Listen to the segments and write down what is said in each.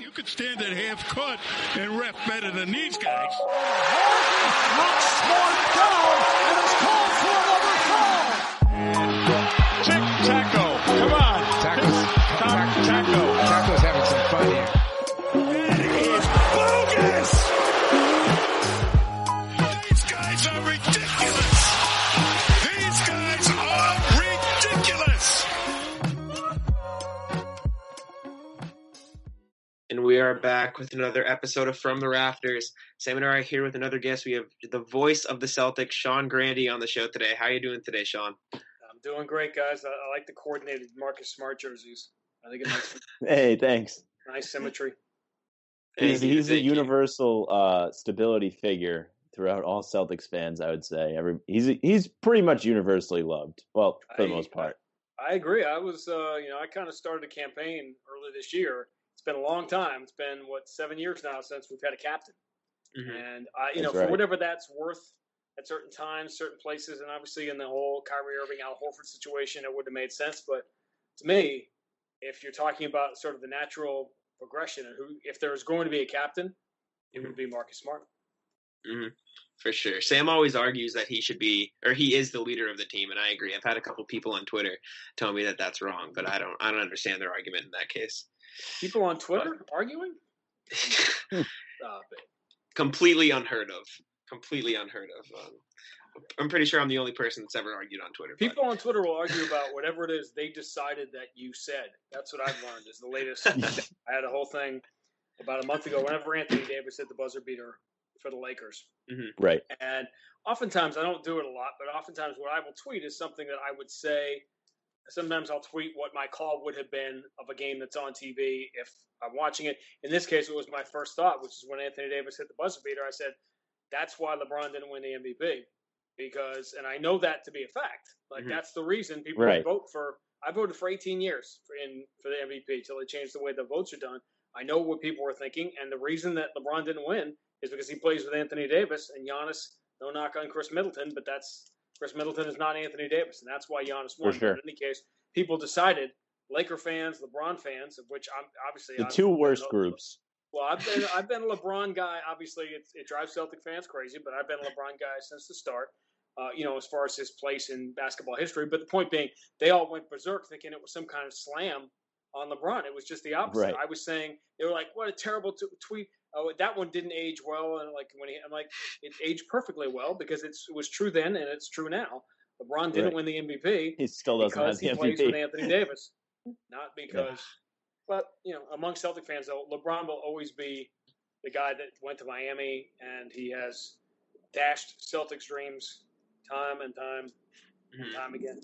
You could stand at half court and ref better than these guys. Knocks Smart down and is called for another foul. Tick Taco, come on. Taco's having some fun here. It is bogus. These guys are ridiculous. These guys are ridiculous. And we are back with another episode of From the Rafters. Sam and I are here with another guest. We have the voice of the Celtics, Sean Grande, on the show today. How are you doing today, Sean? I'm doing great, guys. I like the coordinated Marcus Smart jerseys. I think it makes Hey, thanks. Nice symmetry. He's a universal stability figure throughout all Celtics fans, I would say. He's pretty much universally loved, well, for the most part. I agree. I was, I kind of started a campaign early this year. It's been a long time. It's been, 7 years now since we've had a captain. Mm-hmm. And, for whatever that's worth at certain times, certain places, and obviously in the whole Kyrie Irving, Al Horford situation, it wouldn't have made sense. But to me, if you're talking about sort of the natural progression, and if there was going to be a captain, it would be Marcus Smart. Mm-hmm. For sure. Sam always argues that he should be, or he is the leader of the team, and I agree. I've had a couple people on Twitter tell me that that's wrong, but I don't understand their argument in that case. People on Twitter arguing? Stop it. Completely unheard of. I'm pretty sure I'm the only person that's ever argued on Twitter. People on Twitter will argue about whatever it is they decided that you said. That's what I've learned is the latest. I had a whole thing about a month ago whenever Anthony Davis hit the buzzer beater for the Lakers. Mm-hmm. Right. And oftentimes, I don't do it a lot, but oftentimes what I will tweet is something that I would say. Sometimes I'll tweet what my call would have been of a game that's on TV if I'm watching it. In this case, it was my first thought, which is when Anthony Davis hit the buzzer beater. I said, that's why LeBron didn't win the MVP. Because, and I know that to be a fact. Like, that's the reason people vote for – I voted for 18 years for the MVP until they changed the way the votes are done. I know what people were thinking, and the reason that LeBron didn't win is because he plays with Anthony Davis and Giannis. No knock on Chris Middleton, but that's – Chris Middleton is not Anthony Davis, and that's why Giannis won. For sure. But in any case, people decided, Laker fans, LeBron fans, of which I'm obviously the two worst groups. Well, I've been a LeBron guy. Obviously, it drives Celtic fans crazy, but I've been a LeBron guy since the start. As far as his place in basketball history. But the point being, they all went berserk, thinking it was some kind of slam on LeBron. It was just the opposite. Right. I was saying they were like, "What a terrible tweet." Oh, that one didn't age well, and it aged perfitly well because it was true then and it's true now. LeBron didn't win the MVP. He still doesn't have the MVP. Plays with Anthony Davis, not because. Yeah. But among Celtic fans, though, LeBron will always be the guy that went to Miami and he has dashed Celtics dreams time and time and time again.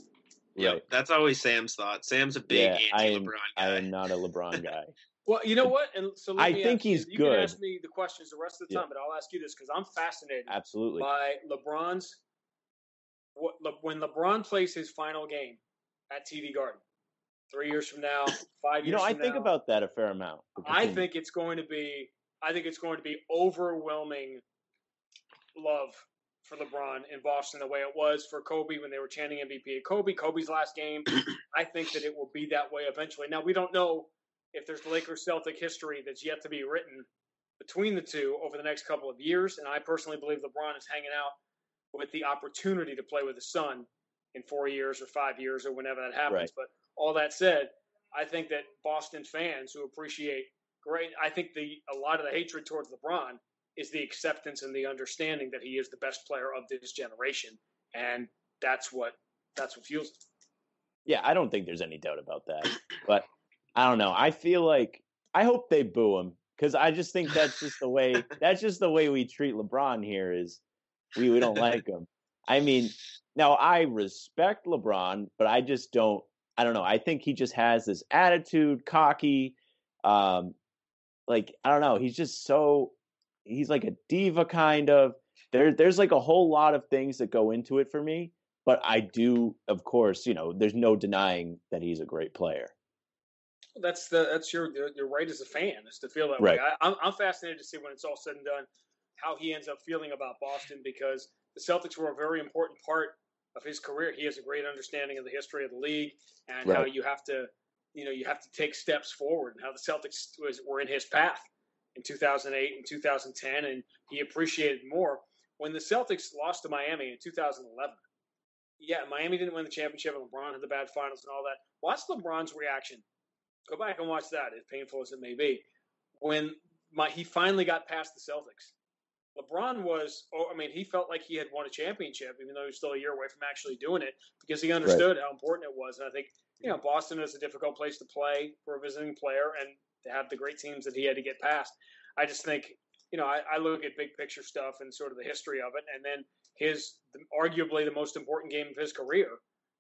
Yep, right. That's always Sam's thought. Sam's a big anti-LeBron guy. I am not a LeBron guy. Well, you know what? And so you can ask me the questions the rest of the time, but I'll ask you this because I'm fascinated by LeBron's when LeBron plays his final game at TD Garden 3 years from now, 5 years from now. I think about that a fair amount. I think it's going to be overwhelming love for LeBron in Boston the way it was for Kobe when they were chanting MVP at Kobe's last game. I think that it will be that way eventually. Now, we don't know if there's Lakers-Celtic history that's yet to be written between the two over the next couple of years. And I personally believe LeBron is hanging out with the opportunity to play with his son in 4 years or 5 years or whenever that happens. Right. But all that said, I think that Boston fans who appreciate a lot of the hatred towards LeBron is the acceptance and the understanding that he is the best player of this generation. And that's what fuels it. Yeah, I don't think there's any doubt about that. But I don't know. I feel like I hope they boo him because I just think that's just the way we treat LeBron here is we don't like him. I mean, now I respect LeBron, but I don't know. I think he just has this attitude, cocky. I don't know. He's just he's like a diva kind of. There's like a whole lot of things that go into it for me, but I do, of course, there's no denying that he's a great player. That's your right as a fan is to feel that way. I'm fascinated to see when it's all said and done how he ends up feeling about Boston because the Celtics were a very important part of his career. He has a great understanding of the history of the league and how you have to you know, you have to take steps forward, and how the Celtics were in his path in 2008 and 2010, and he appreciated more. When the Celtics lost to Miami in 2011, yeah, Miami didn't win the championship, and LeBron had the bad finals and all that. Watch LeBron's reaction. Go back and watch that, as painful as it may be. When he finally got past the Celtics, LeBron was, he felt like he had won a championship, even though he was still a year away from actually doing it, because he understood how important it was. And I think, Boston is a difficult place to play for a visiting player, and to have the great teams that he had to get past. I just think, I look at big picture stuff and sort of the history of it. And then arguably the most important game of his career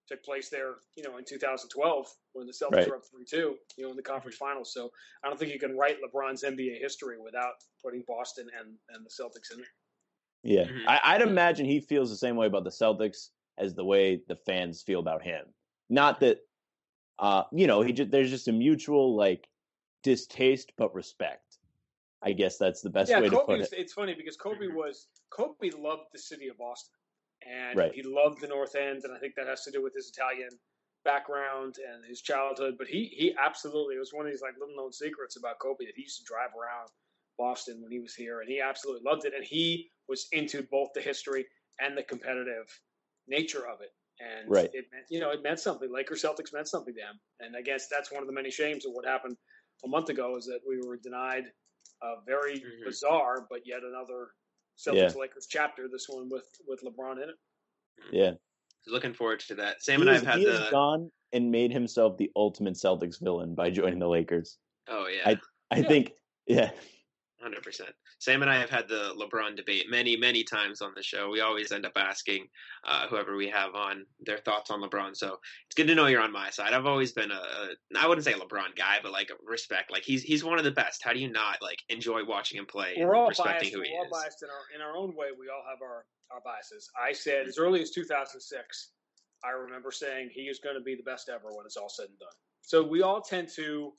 took place there, in 2012 when the Celtics were up 3-2, in the conference finals. So I don't think you can write LeBron's NBA history without putting Boston and the Celtics in it. Yeah. Mm-hmm. I'd imagine he feels the same way about the Celtics as the way the fans feel about him. Not that, there's just a mutual distaste, but respect. I guess that's the best way to put it. It's funny because Kobe loved the city of Boston. And he loved the North End, and I think that has to do with his Italian background and his childhood. But he absolutely, it was one of these little-known secrets about Kobe that he used to drive around Boston when he was here, and he absolutely loved it. And he was into both the history and the competitive nature of it. And it meant something. Lakers Celtics meant something to him. And I guess that's one of the many shames of what happened a month ago is that we were denied a very bizarre but yet another – Celtics-Lakers chapter, this one with LeBron in it. Yeah. Looking forward to that. Sam and I have had the... He has gone and made himself the ultimate Celtics villain by joining the Lakers. Oh, yeah. I think, yeah. 100%. Sam and I have had the LeBron debate many, many times on the show. We always end up asking whoever we have on their thoughts on LeBron. So it's good to know you're on my side. I've always been I wouldn't say LeBron guy, but respect. He's one of the best. How do you not enjoy watching him play? We're all respecting biased. Who he is. We're all biased in our own way. We all have our biases. I said as early as 2006, I remember saying he is going to be the best ever when it's all said and done. So we all tend to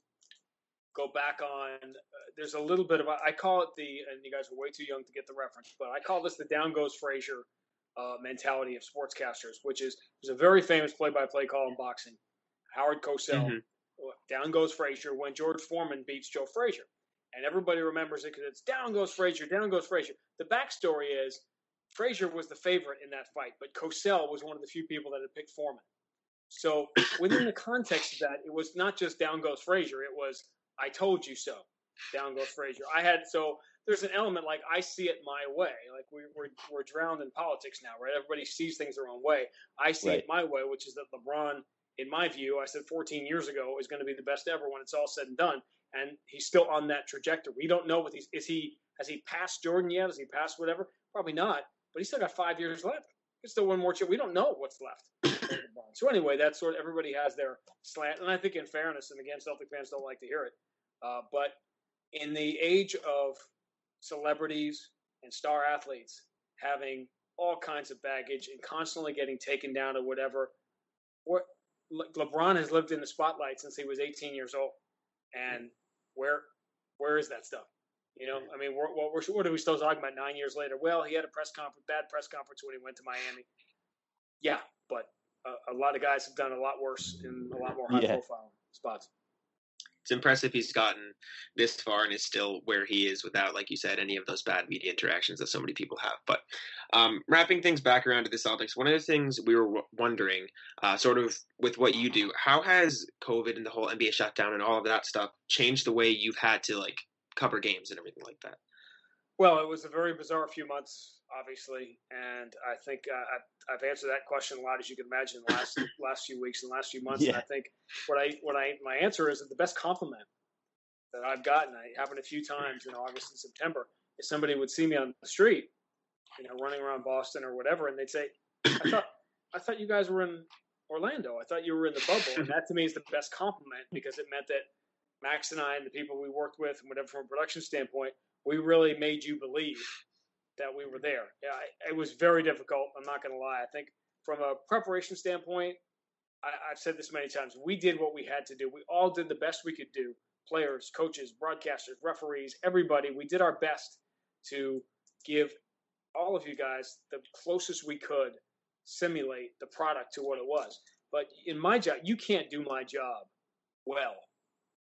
go back on there's a little bit of I call it and you guys are way too young to get the reference, but I call this the down goes Frazier mentality of sportscasters, which is there's a very famous play-by-play call in boxing, Howard Cosell, down goes Frazier, when George Foreman beats Joe Frazier. And everybody remembers it because it's down goes Frazier, down goes Frazier. The backstory is Frazier was the favorite in that fight, but Cosell was one of the few people that had picked Foreman. So within the context of that, it was not just down goes Frazier, it was I told you so. Down goes Frazier. There's an element I see it my way. We're drowned in politics now, right? Everybody sees things their own way. I see it my way, which is that LeBron, in my view, I said 14 years ago, is going to be the best ever when it's all said and done. And he's still on that trajectory. We don't know what has he passed Jordan yet? Has he passed whatever? Probably not. But he's still got 5 years left. It's still one more chip. We don't know what's left. So anyway, that's sort of everybody has their slant. And I think in fairness, and again, Celtic fans don't like to hear it, but in the age of celebrities and star athletes having all kinds of baggage and constantly getting taken down to whatever, LeBron has lived in the spotlight since he was 18 years old. And where is that stuff? What are we still talking about 9 years later? Well, he had a bad press conference when he went to Miami. Yeah, but a lot of guys have done a lot worse in a lot more high-profile spots. It's impressive he's gotten this far and is still where he is without, like you said, any of those bad media interactions that so many people have. But wrapping things back around to the Celtics, one of the things we were wondering, sort of with what you do, how has COVID and the whole NBA shutdown and all of that stuff changed the way you've had to, cover games and everything like that? Well, it was a very bizarre few months, obviously, and I think I've answered that question a lot, as you can imagine, the last few weeks and last few months. Yeah. And I think my answer is that the best compliment that I've gotten, it happened a few times in August and September, is somebody would see me on the street, running around Boston or whatever, and they'd say, "I thought you guys were in Orlando. I thought you were in the bubble." And that to me is the best compliment because it meant that Max and I and the people we worked with and whatever from a production standpoint, we really made you believe that we were there. Yeah, it was very difficult. I'm not going to lie. I think from a preparation standpoint, I've said this many times, we did what we had to do. We all did the best we could do. Players, coaches, broadcasters, referees, everybody. We did our best to give all of you guys the closest we could simulate the product to what it was. But in my job, you can't do my job well,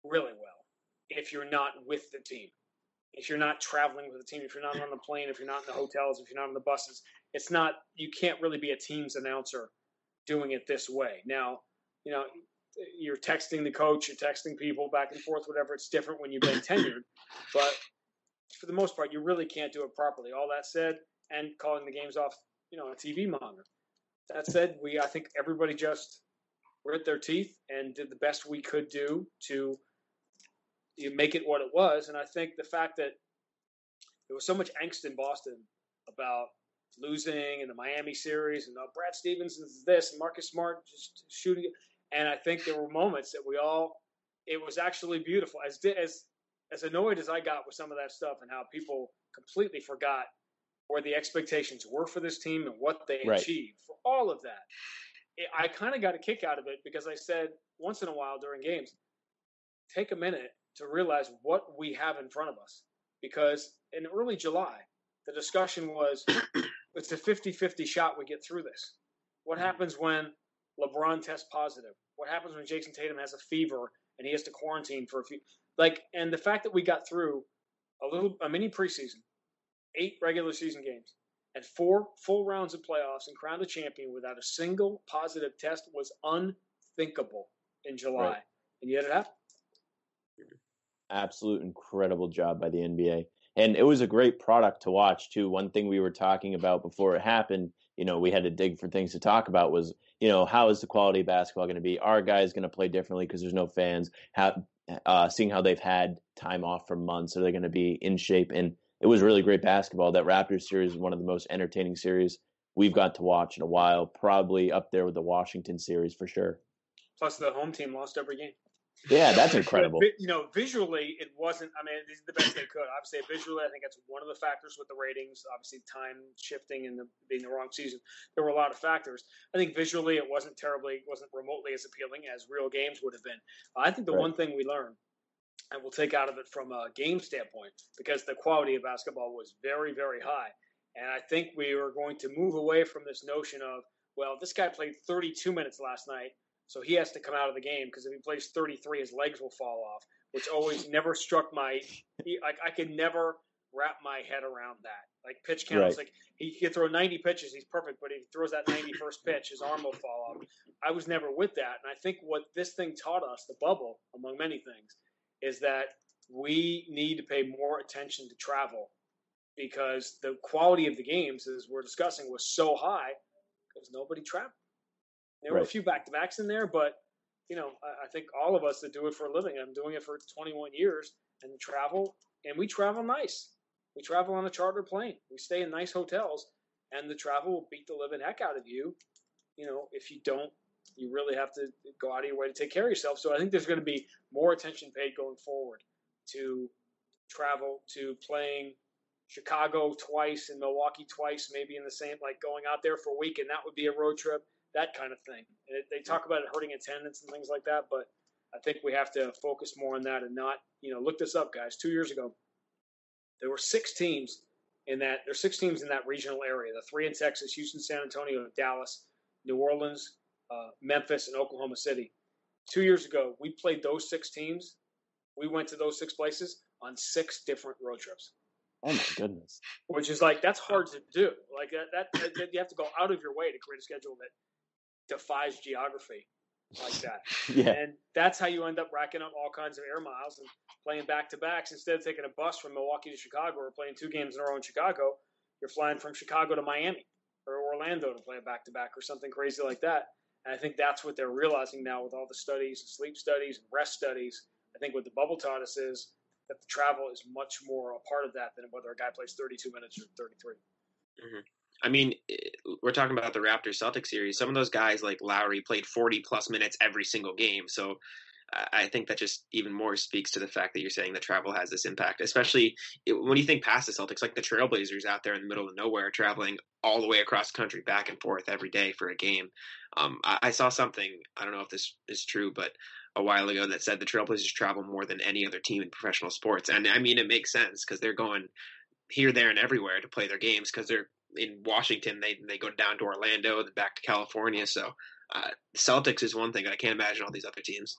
really well, if you're not with the team. If you're not traveling with the team, if you're not on the plane, if you're not in the hotels, if you're not on the buses, it's not, you can't really be a team's announcer doing it this way. Now, you know, you're texting the coach, you're texting people back and forth, whatever. It's different when you've been tenured. But for the most part, you really can't do it properly. All that said, and calling the games off, you know, a TV monitor. That said, I think everybody just grit their teeth and did the best we could do to make it what it was. And I think the fact that there was so much angst in Boston about losing in the Miami series and Brad Stevenson's this and Marcus Smart just shooting it. And I think there were moments that it was actually beautiful. As annoyed as I got with some of that stuff and how people completely forgot where the expectations were for this team and what they achieved for all of that. I kind of got a kick out of it because I said once in a while during games, take a minute to realize what we have in front of us. Because in early July, the discussion was, it's a 50-50 shot we get through this. What happens when LeBron tests positive? What happens when Jayson Tatum has a fever and he has to quarantine for a few? And the fact that we got through a mini preseason, 8 regular season games, and 4 full rounds of playoffs and crowned a champion without a single positive test was unthinkable in July. Right. And yet it happened. Absolute incredible job by the NBA. And it was a great product to watch, too. One thing we were talking about before it happened, you know, we had to dig for things to talk about was, you know, how is the quality of basketball going to be? Are guys going to play differently because there's no fans? Seeing how they've had time off for months, are they going to be in shape? And it was really great basketball. That Raptors series is one of the most entertaining series we've got to watch in a while, probably up there with the Washington series for sure. Plus the home team lost every game. Yeah, that's incredible. You know, visually, it wasn't – I mean, this is the best they could. Obviously, visually, I think that's one of the factors with the ratings. Obviously, time shifting and being the wrong season. There were a lot of factors. I think visually, it wasn't remotely as appealing as real games would have been. I think the one thing we learned, and we'll take out of it from a game standpoint, because the quality of basketball was very, very high. And I think we are going to move away from this notion of, well, this guy played 32 minutes last night, so he has to come out of the game because if he plays 33, his legs will fall off, which always never struck I could never wrap my head around that. Like pitch count, it's like he could throw 90 pitches, he's perfect, but if he throws that 91st pitch, his arm will fall off. I was never with that. And I think what this thing taught us, the bubble, among many things, is that we need to pay more attention to travel because the quality of the games, as we're discussing, was so high because nobody traveled. There were a few back-to-backs in there, but, you know, I think all of us that do it for a living, I'm doing it for 21 years, and travel, and we travel nice. We travel on a charter plane. We stay in nice hotels, and the travel will beat the living heck out of you. You know, if you don't, you really have to go out of your way to take care of yourself. So I think there's going to be more attention paid going forward to travel, to playing Chicago twice and Milwaukee twice, maybe in the same, like going out there for a week, and that would be a road trip. That kind of thing. They talk about it hurting attendance and things like that, but I think we have to focus more on that and not, you know, look this up, guys. 2 years ago, there were 6 teams in that regional area. The 3 in Texas, Houston, San Antonio, Dallas, New Orleans, Memphis, and Oklahoma City. 2 years ago, we played those 6 teams. We went to those 6 places on 6 different road trips. Oh, my goodness. Which is like, that's hard to do. Like that you have to go out of your way to create a schedule that defies geography like that. And that's how you end up racking up all kinds of air miles and playing back-to-backs. Instead of taking a bus from Milwaukee to Chicago or playing 2 games in a row in Chicago, you're flying from Chicago to Miami or Orlando to play a back-to-back or something crazy like that. And I think that's what they're realizing now with all the studies, sleep studies, and rest studies. I think what the bubble taught us is that the travel is much more a part of that than whether a guy plays 32 minutes or 33. Mm-hmm. I mean, we're talking about the Raptors-Celtics series. Some of those guys like Lowry played 40-plus minutes every single game. So I think that just even more speaks to the fact that you're saying that travel has this impact, especially when you think past the Celtics, like the Trailblazers out there in the middle of nowhere traveling all the way across the country back and forth every day for a game. I saw something, I don't know if this is true, but a while ago that said the Trailblazers travel more than any other team in professional sports. And, I mean, it makes sense because they're going here, there, and everywhere to play their games because they're in Washington, they go down to Orlando, then back to California. So Celtics is one thing. I can't imagine all these other teams.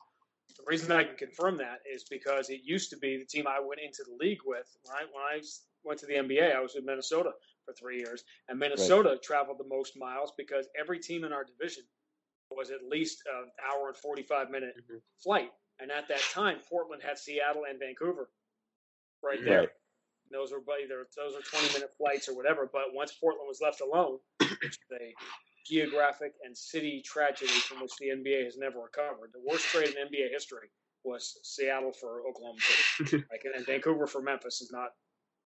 The reason I can confirm that is because it used to be the team I went into the league with, right? When I went to the NBA, I was in Minnesota for 3 years, and Minnesota traveled the most miles because every team in our division was at least an hour and 45-minute flight. And at that time, Portland had Seattle and Vancouver right there. Right. Those were either 20-minute flights or whatever. But once Portland was left alone, which they – geographic and city tragedy from which the NBA has never recovered. The worst trade in NBA history was Seattle for Oklahoma City. And Vancouver for Memphis is not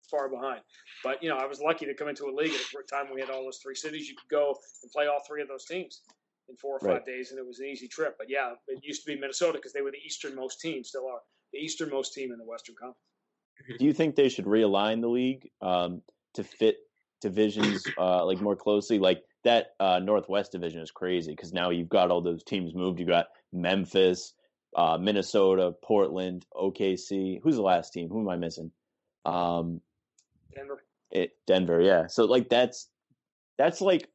far behind. But, you know, I was lucky to come into a league at the time we had all those three cities. You could go and play all three of those teams in 4 or 5 days, and it was an easy trip. But, yeah, it used to be Minnesota because they were the easternmost team, still are, the easternmost team in the Western Conference. Do you think they should realign the league to fit divisions like more closely? Like, that Northwest division is crazy because now you've got all those teams moved. You got Memphis, Minnesota, Portland, OKC. Who's the last team? Who am I missing? Denver. Denver, yeah. So like that's like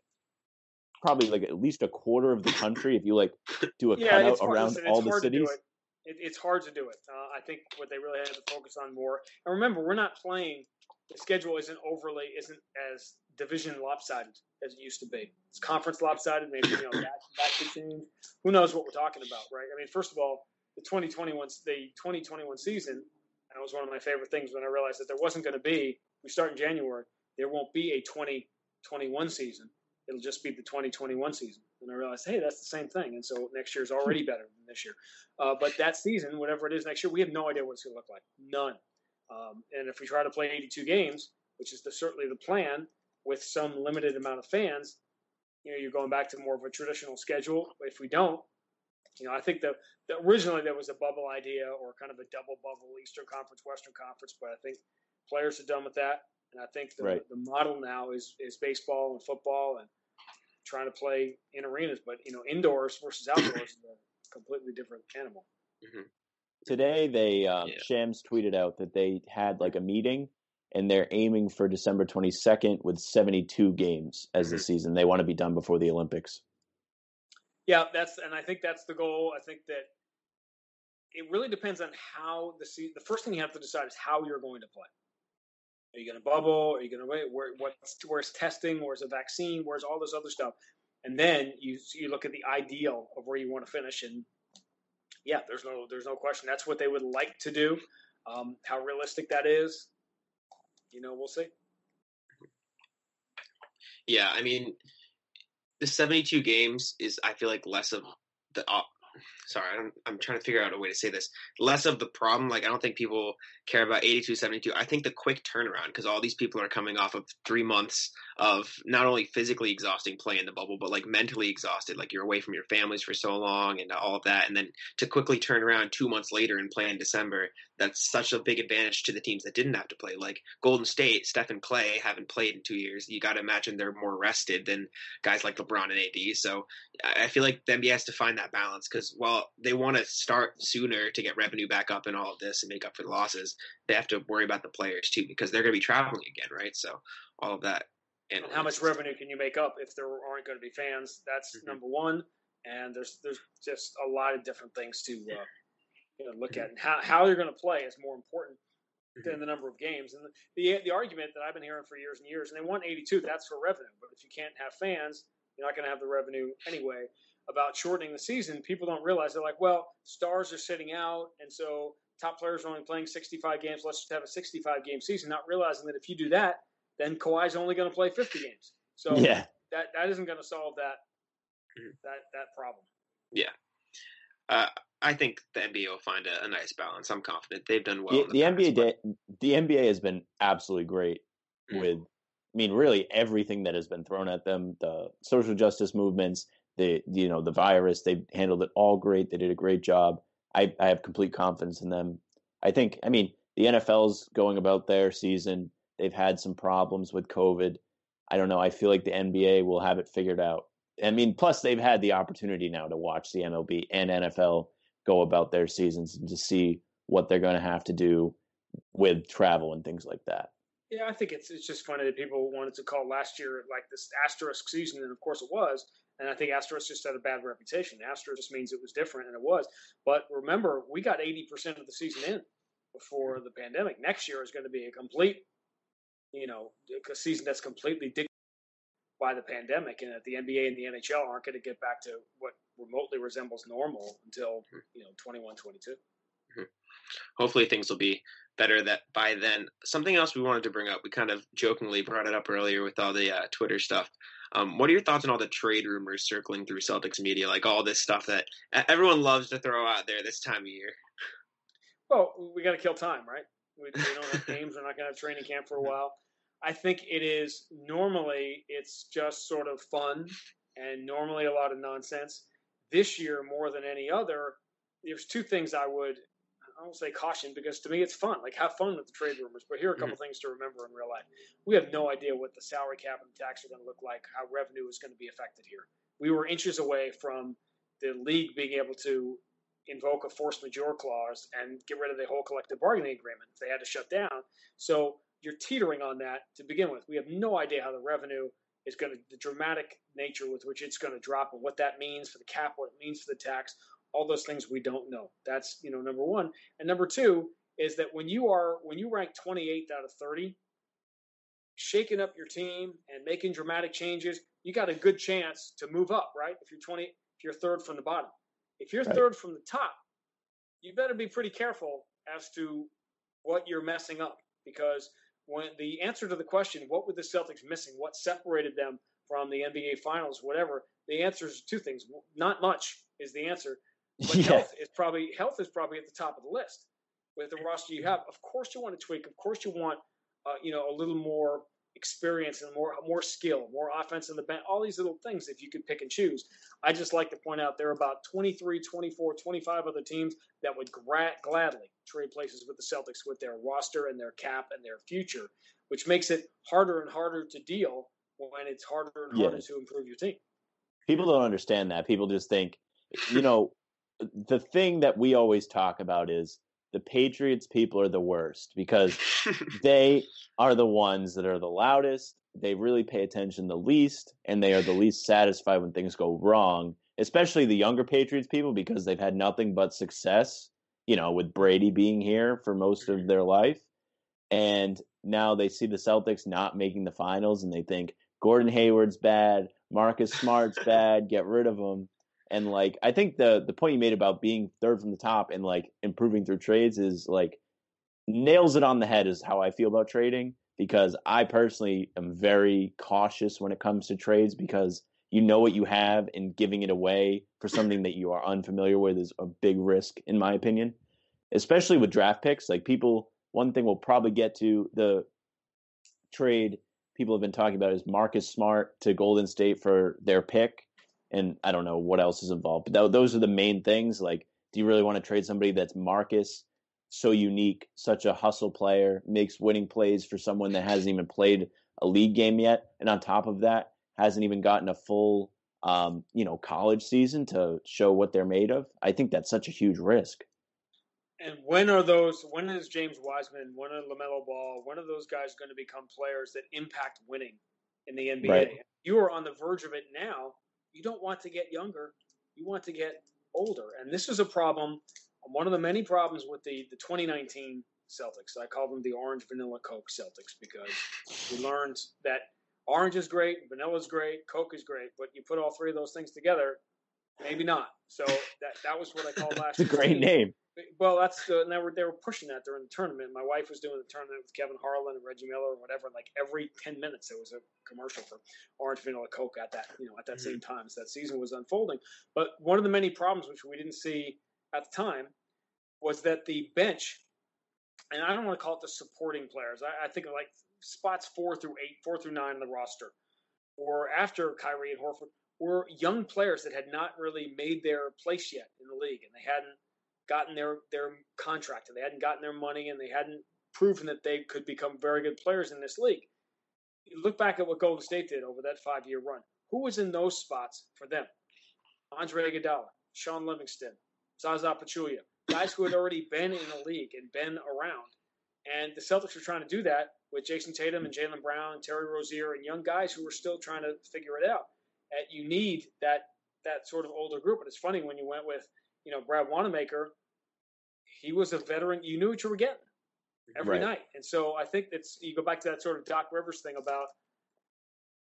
probably like at least a quarter of the country if you like do a cutout around all the cities. It's hard to do it. I think what they really have to focus on more. And remember, we're not playing. The schedule isn't as division lopsided as it used to be. It's conference lopsided, maybe, you know, back to teams. Who knows what we're talking about, right? I mean, first of all, the 2021 season, that was one of my favorite things when I realized that there wasn't going to be, we start in January, there won't be a 2021 season. It'll just be the 2021 season. And I realized, hey, that's the same thing. And so next year is already better than this year. But that season, whatever it is next year, we have no idea what it's going to look like. None. And if we try to play 82 games, which is certainly the plan, with some limited amount of fans, you know, you're going back to more of a traditional schedule. If we don't, you know, I think that originally there was a bubble idea or kind of a double bubble, Eastern Conference, Western Conference, but I think players are done with that. And I think the model now is baseball and football and trying to play in arenas. But, you know, indoors versus outdoors is a completely different animal. Mm-hmm. Today, they Shams tweeted out that they had like a meeting and they're aiming for December 22nd with 72 games as the season. They want to be done before the Olympics. Yeah, and I think that's the goal. I think that it really depends on how the first thing you have to decide is how you're going to play. Are you going to bubble? Are you going to wait? Where's testing? Where's a vaccine? Where's all this other stuff? And then you look at the ideal of where you want to finish and. Yeah, there's no question. That's what they would like to do. How realistic that is, you know, we'll see. Yeah, I mean, the 72 games is, I feel like, less of the. I'm trying to figure out a way to say this. Less of the problem. Like, I don't think people care about 82, 72. I think the quick turnaround, because all these people are coming off of 3 months of not only physically exhausting play in the bubble, but like mentally exhausted. Like, you're away from your families for so long and all of that. And then to quickly turn around 2 months later and play in December, that's such a big advantage to the teams that didn't have to play. Like Golden State, Steph and Clay haven't played in 2 years. You got to imagine they're more rested than guys like LeBron and AD. So I feel like the NBA has to find that balance because while they want to start sooner to get revenue back up and all of this and make up for the losses, they have to worry about the players too because they're going to be traveling again, right? So all of that. And how much revenue can you make up if there aren't going to be fans? That's number one. And there's just a lot of different things to you know, look at. And how you're going to play is more important than the number of games. And the argument that I've been hearing for years and years, and they want 82, that's for revenue. But if you can't have fans, you're not going to have the revenue anyway. About shortening the season, people don't realize they're like, well, stars are sitting out, and so top players are only playing 65 games. Let's just have a 65-game season, not realizing that if you do that, then Kawhi's only going to play 50 games. So that isn't going to solve that problem. Yeah. I think the NBA will find a nice balance. I'm confident. They've done well. The NBA has been absolutely great with, I mean, really everything that has been thrown at them, the social justice movements, the virus, they handled it all great. They did a great job. I have complete confidence in them. I think, I mean, the NFL's going about their season. They've had some problems with COVID. I don't know. I feel like the NBA will have it figured out. I mean, plus they've had the opportunity now to watch the MLB and NFL go about their seasons and to see what they're going to have to do with travel and things like that. Yeah, I think it's just funny that people wanted to call last year like this asterisk season, and of course it was. And I think Astros just had a bad reputation. Astros just means it was different, and it was. But remember, we got 80% of the season in before the pandemic. Next year is going to be a complete, a season that's completely dictated by the pandemic, and that the NBA and the NHL aren't going to get back to what remotely resembles normal until 21-22. Hopefully things will be better that by then. Something else we wanted to bring up, we kind of jokingly brought it up earlier with all the Twitter stuff. What are your thoughts on all the trade rumors circling through Celtics media, like all this stuff that everyone loves to throw out there this time of year? Well, we got to kill time, right? We don't have games. We're not going to have training camp for a while. I think it is normally it's just sort of fun and normally a lot of nonsense. This year, more than any other, there's two things I won't say caution, because to me it's fun. Like, have fun with the trade rumors. But here are a couple things to remember in real life. We have no idea what the salary cap and tax are going to look like, how revenue is going to be affected here. We were inches away from the league being able to invoke a force majeure clause and get rid of the whole collective bargaining agreement if they had to shut down. So you're teetering on that to begin with. We have no idea how the revenue is going to, the dramatic nature with which it's going to drop, and what that means for the cap, what it means for the tax. All those things we don't know. That's, number one. And number two is that when you rank 28th out of 30, shaking up your team and making dramatic changes, you got a good chance to move up, right? If you're third from the bottom. If you're third from the top, you better be pretty careful as to what you're messing up, because when the answer to the question, what were the Celtics missing? What separated them from the NBA Finals? Whatever the answer is, two things. Not much is the answer. But health is probably at the top of the list with the roster you have. Of course you want to tweak. Of course you want, a little more experience and more skill, more offense in the bench, all these little things if you could pick and choose. I just like to point out there are about 23, 24, 25 other teams that would gladly trade places with the Celtics with their roster and their cap and their future, which makes it harder and harder to deal when it's harder and harder to improve your team. People don't understand that. People just think, the thing that we always talk about is the Patriots people are the worst, because they are the ones that are the loudest. They really pay attention the least, and they are the least satisfied when things go wrong, especially the younger Patriots people, because they've had nothing but success, with Brady being here for most of their life. And now they see the Celtics not making the finals, and they think Gordon Hayward's bad, Marcus Smart's bad, get rid of him. And, I think the point you made about being third from the top and, improving through trades is, nails it on the head is how I feel about trading, because I personally am very cautious when it comes to trades, because you know what you have, and giving it away for something that you are unfamiliar with is a big risk, in my opinion, especially with draft picks. One thing we'll probably get to, the trade people have been talking about, is Marcus Smart to Golden State for their pick. And I don't know what else is involved, but those are the main things. Do you really want to trade somebody that's Marcus, so unique, such a hustle player, makes winning plays, for someone that hasn't even played a league game yet, and on top of that, hasn't even gotten a full, college season to show what they're made of? I think that's such a huge risk. And when is James Wiseman, when are LaMelo Ball, when are those guys going to become players that impact winning in the NBA? Right. You are on the verge of it now. You don't want to get younger. You want to get older. And this is a problem, one of the many problems with the 2019 Celtics. I call them the Orange Vanilla Coke Celtics, because we learned that orange is great, vanilla is great, Coke is great, but you put all three of those things together, maybe not. So that was what I called last year. It's a great name. Well, and they were pushing that during the tournament. My wife was doing the tournament with Kevin Harlan and Reggie Miller or whatever. Every 10 minutes, there was a commercial for Orange Vanilla Coke at that, at that same time. So that season was unfolding. But one of the many problems, which we didn't see at the time, was that the bench, and I don't want to call it the supporting players. I think spots 4 through 8, 4 through 9 in the roster, or after Kyrie and Horford, were young players that had not really made their place yet in the league, and they hadn't gotten their contract, and they hadn't gotten their money, and they hadn't proven that they could become very good players in this league. You look back at what Golden State did over that 5-year run. Who was in those spots for them? Andre Iguodala, Sean Livingston, Zaza Pachulia, guys who had already been in the league and been around. And the Celtics were trying to do that with Jayson Tatum and Jaylen Brown and Terry Rozier and young guys who were still trying to figure it out. that you need that sort of older group. And it's funny when you went with, Brad Wanamaker, he was a veteran. You knew what you were getting every night. And so I think you go back to that sort of Doc Rivers thing about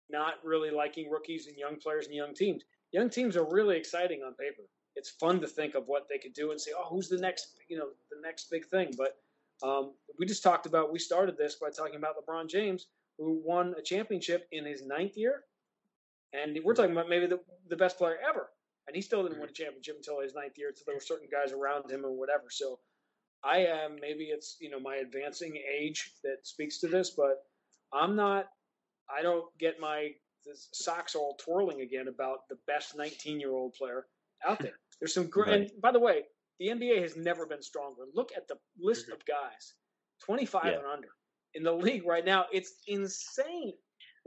not really liking rookies and young players and young teams. Young teams are really exciting on paper. It's fun to think of what they could do and say, oh, who's the next, the next big thing. But we started this by talking about LeBron James, who won a championship in his 9th year. And we're talking about maybe the best player ever. And he still didn't win a championship until his 9th year. So there were certain guys around him and whatever. So I am, maybe it's, my advancing age that speaks to this, but I don't get my socks all twirling again about the best 19-year-old player out there. There's some great, and by the way, the NBA has never been stronger. Look at the list of guys, 25 and under in the league right now. It's insane.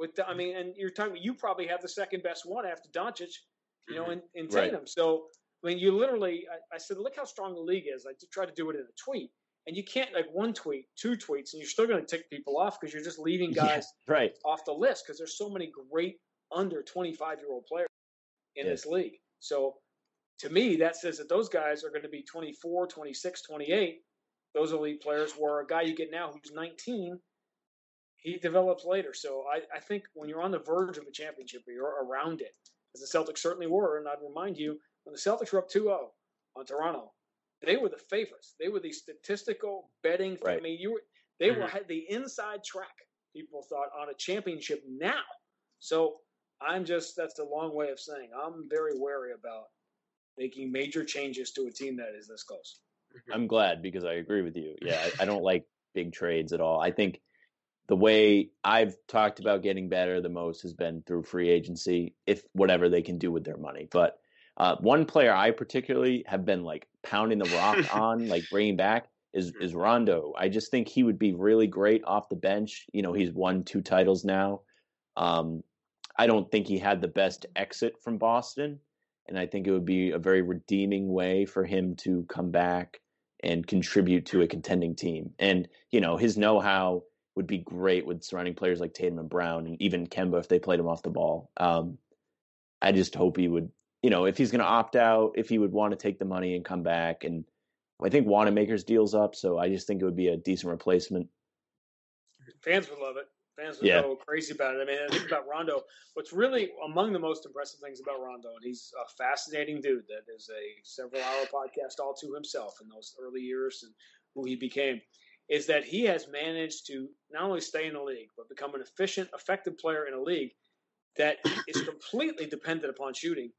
And you're talking, you probably have the second best one after Doncic, in Tatum. Right. So, you literally, I said, look how strong the league is. I try to do it in a tweet. And you can't, one tweet, two tweets, and you're still going to tick people off because you're just leaving guys off the list because there's so many great under 25-year-old players in this league. So, to me, that says that those guys are going to be 24, 26, 28. Those elite players were a guy you get now who's 19. He develops later. So I think when you're on the verge of a championship or you're around it, as the Celtics certainly were, and I'd remind you, when the Celtics were up 2-0 on Toronto, they were the favorites. They were the statistical betting. Right. I mean, they had the inside track, people thought, on a championship now. So that's a long way of saying I'm very wary about making major changes to a team that is this close. I'm glad because I agree with you. Yeah, I don't like big trades at all. I think the way I've talked about getting better the most has been through free agency, if whatever they can do with their money. But one player I particularly have been pounding the rock on, bringing back is Rondo. I just think he would be really great off the bench. He's won 2 titles now. I don't think he had the best exit from Boston. And I think it would be a very redeeming way for him to come back and contribute to a contending team. And, his know-how would be great with surrounding players like Tatum and Brown and even Kemba if they played him off the ball. I just hope he would, if he's going to opt out, if he would want to take the money and come back. And I think Wanamaker's deal's up, so I just think it would be a decent replacement. Fans would love it. Fans would go crazy about it. I mean, I think about Rondo. What's really among the most impressive things about Rondo, and he's a fascinating dude that is a several-hour podcast all to himself in those early years and who he became, is that he has managed to not only stay in the league but become an efficient, effective player in a league that is completely dependent upon shooting.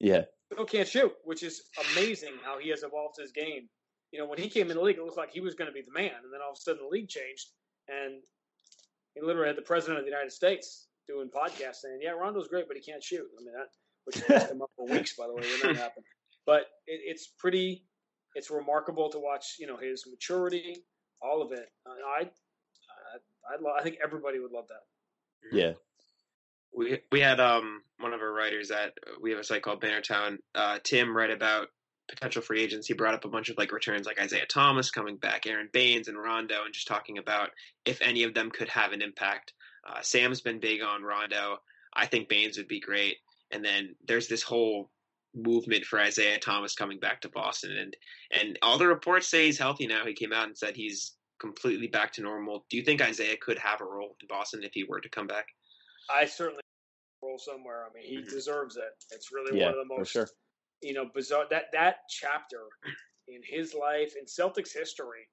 Yeah. Still can't shoot, which is amazing how he has evolved his game. When he came in the league, it looked like he was going to be the man, and then all of a sudden the league changed, and he literally had the president of the United States doing podcasts saying, yeah, Rondo's great, but he can't shoot. I mean, which messed him up for weeks, by the way, when that happened. But it's remarkable to watch, his maturity, all of it. I think everybody would love that. Yeah. We had one of our writers we have a site called Bannertown, Tim, write about potential free agents. He brought up a bunch of returns like Isaiah Thomas coming back, Aaron Baines and Rondo, and just talking about if any of them could have an impact. Sam's been big on Rondo. I think Baines would be great. And then there's this whole movement for Isaiah Thomas coming back to Boston. And all the reports say he's healthy now. He came out and said he's completely back to normal. Do you think Isaiah could have a role in Boston if he were to come back? I certainly role somewhere. I mean, he deserves it. It's really one of the most bizarre that chapter in his life, in Celtics history.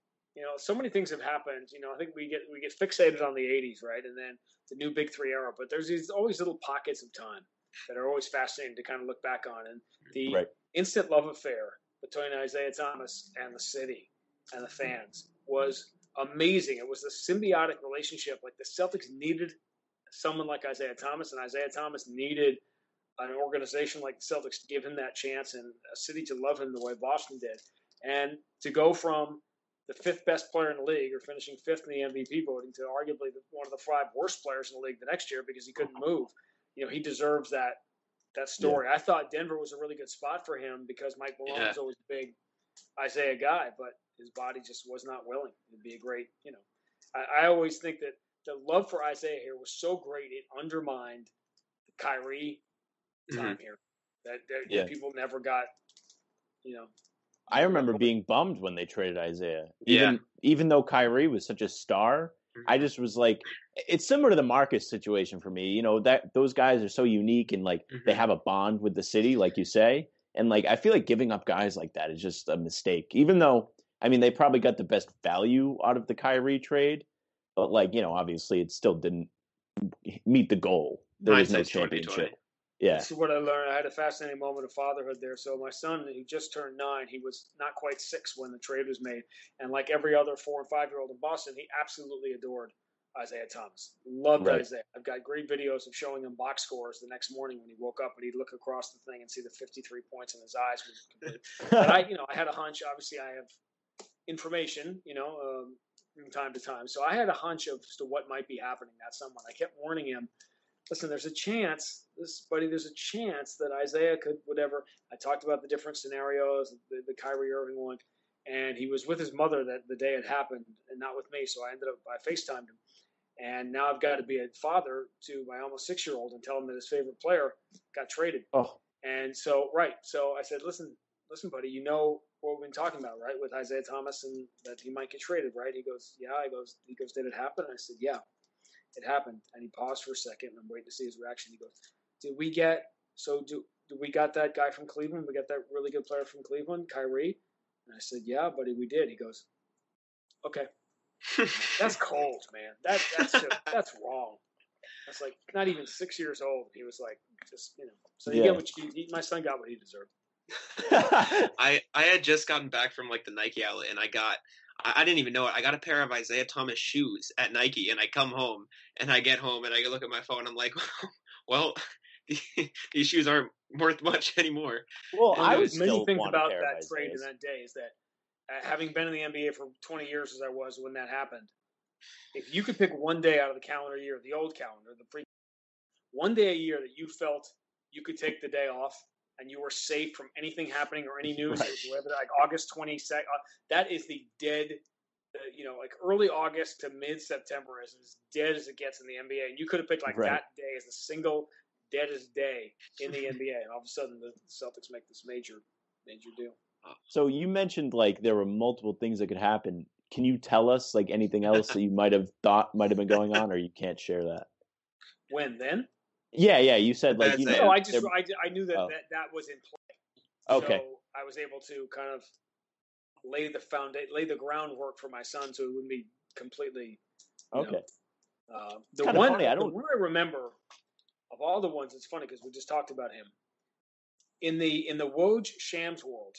So many things have happened. I think we get fixated on the 80s, right, and then the new Big Three era. But there's these always little pockets of time that are always fascinating to kind of look back on. And the instant love affair between Isaiah Thomas and the city and the fans was amazing. It was a symbiotic relationship. The Celtics needed someone like Isaiah Thomas, and Isaiah Thomas needed an organization like the Celtics to give him that chance and a city to love him the way Boston did. And to go from the 5th best player in the league or finishing 5th in the MVP voting to arguably one of the 5 worst players in the league the next year because he couldn't move, he deserves that story. Yeah. I thought Denver was a really good spot for him because Mike Malone was always a big Isaiah guy, but his body just was not willing. It'd be a great, I always think that the love for Isaiah here was so great it undermined Kyrie time here. That people never got, you know. I remember being bummed when they traded Isaiah. Even though Kyrie was such a star, I just was like, it's similar to the Marcus situation for me. You know, that those guys are so unique and like they have a bond with the city, like you say. And like, I feel like giving up guys like that is just a mistake, even though, I mean, they probably got the best value out of the Kyrie trade, but like, you know, obviously it still didn't meet the goal. There was no championship. Yeah. This is what I learned. I had a fascinating moment of fatherhood there. So my son, who just turned 9, he was not quite 6 when the trade was made. And like every other 4 and 5-year-old in Boston, he absolutely adored Isaiah Thomas. Loved Isaiah. I've got great videos of showing him box scores the next morning when he woke up and he'd look across the thing and see the 53 points in his eyes. But I had a hunch. Obviously, I have information, from time to time. So I had a hunch as to what might be happening. That's someone. I kept warning him. Listen, there's a chance that Isaiah could whatever. I talked about the different scenarios, the Kyrie Irving one, and he was with his mother that the day it happened and not with me. So I FaceTimed him. And now I've got to be a father to my almost 6-year-old and tell him that his favorite player got traded. Oh. And so, So I said, listen, buddy, you know what we've been talking about, right? With Isaiah Thomas and that he might get traded, right? He goes, yeah. He goes, did it happen? And I said, yeah. It happened. And he paused for a second and I'm waiting to see his reaction. He goes, we got that guy from Cleveland? We got that really good player from Cleveland, Kyrie? And I said, yeah, buddy, we did. He goes, okay. That's cold, man. That's wrong. That's like not even 6 years old. He was like, so you get what my son got what he deserved. I had just gotten back from like the Nike outlet and I didn't even know it. I got a pair of Isaiah Thomas shoes at Nike, and I come home, and I get home, and I look at my phone, and I'm like, well, these shoes aren't worth much anymore. Well, and I was many things about that trade in that day is that having been in the NBA for 20 years as I was when that happened, if you could pick one day out of the calendar year, the old calendar, one day a year that you felt you could take the day off, and you were safe from anything happening or any news, whether like August 22nd. That is the dead, like early August to mid-September is as dead as it gets in the NBA. And you could have picked like that day as the single deadest day in the NBA. And all of a sudden the Celtics make this major deal. So you mentioned like there were multiple things that could happen. Can you tell us like anything else that you might have thought might have been going on or you can't share that? When then? Yeah. You said like I just I knew that was in play. Okay. So I was able to kind of lay the groundwork for my son, so it wouldn't be completely. Okay. The one I remember of all the ones, it's funny because we just talked about him in the Woj Shams world.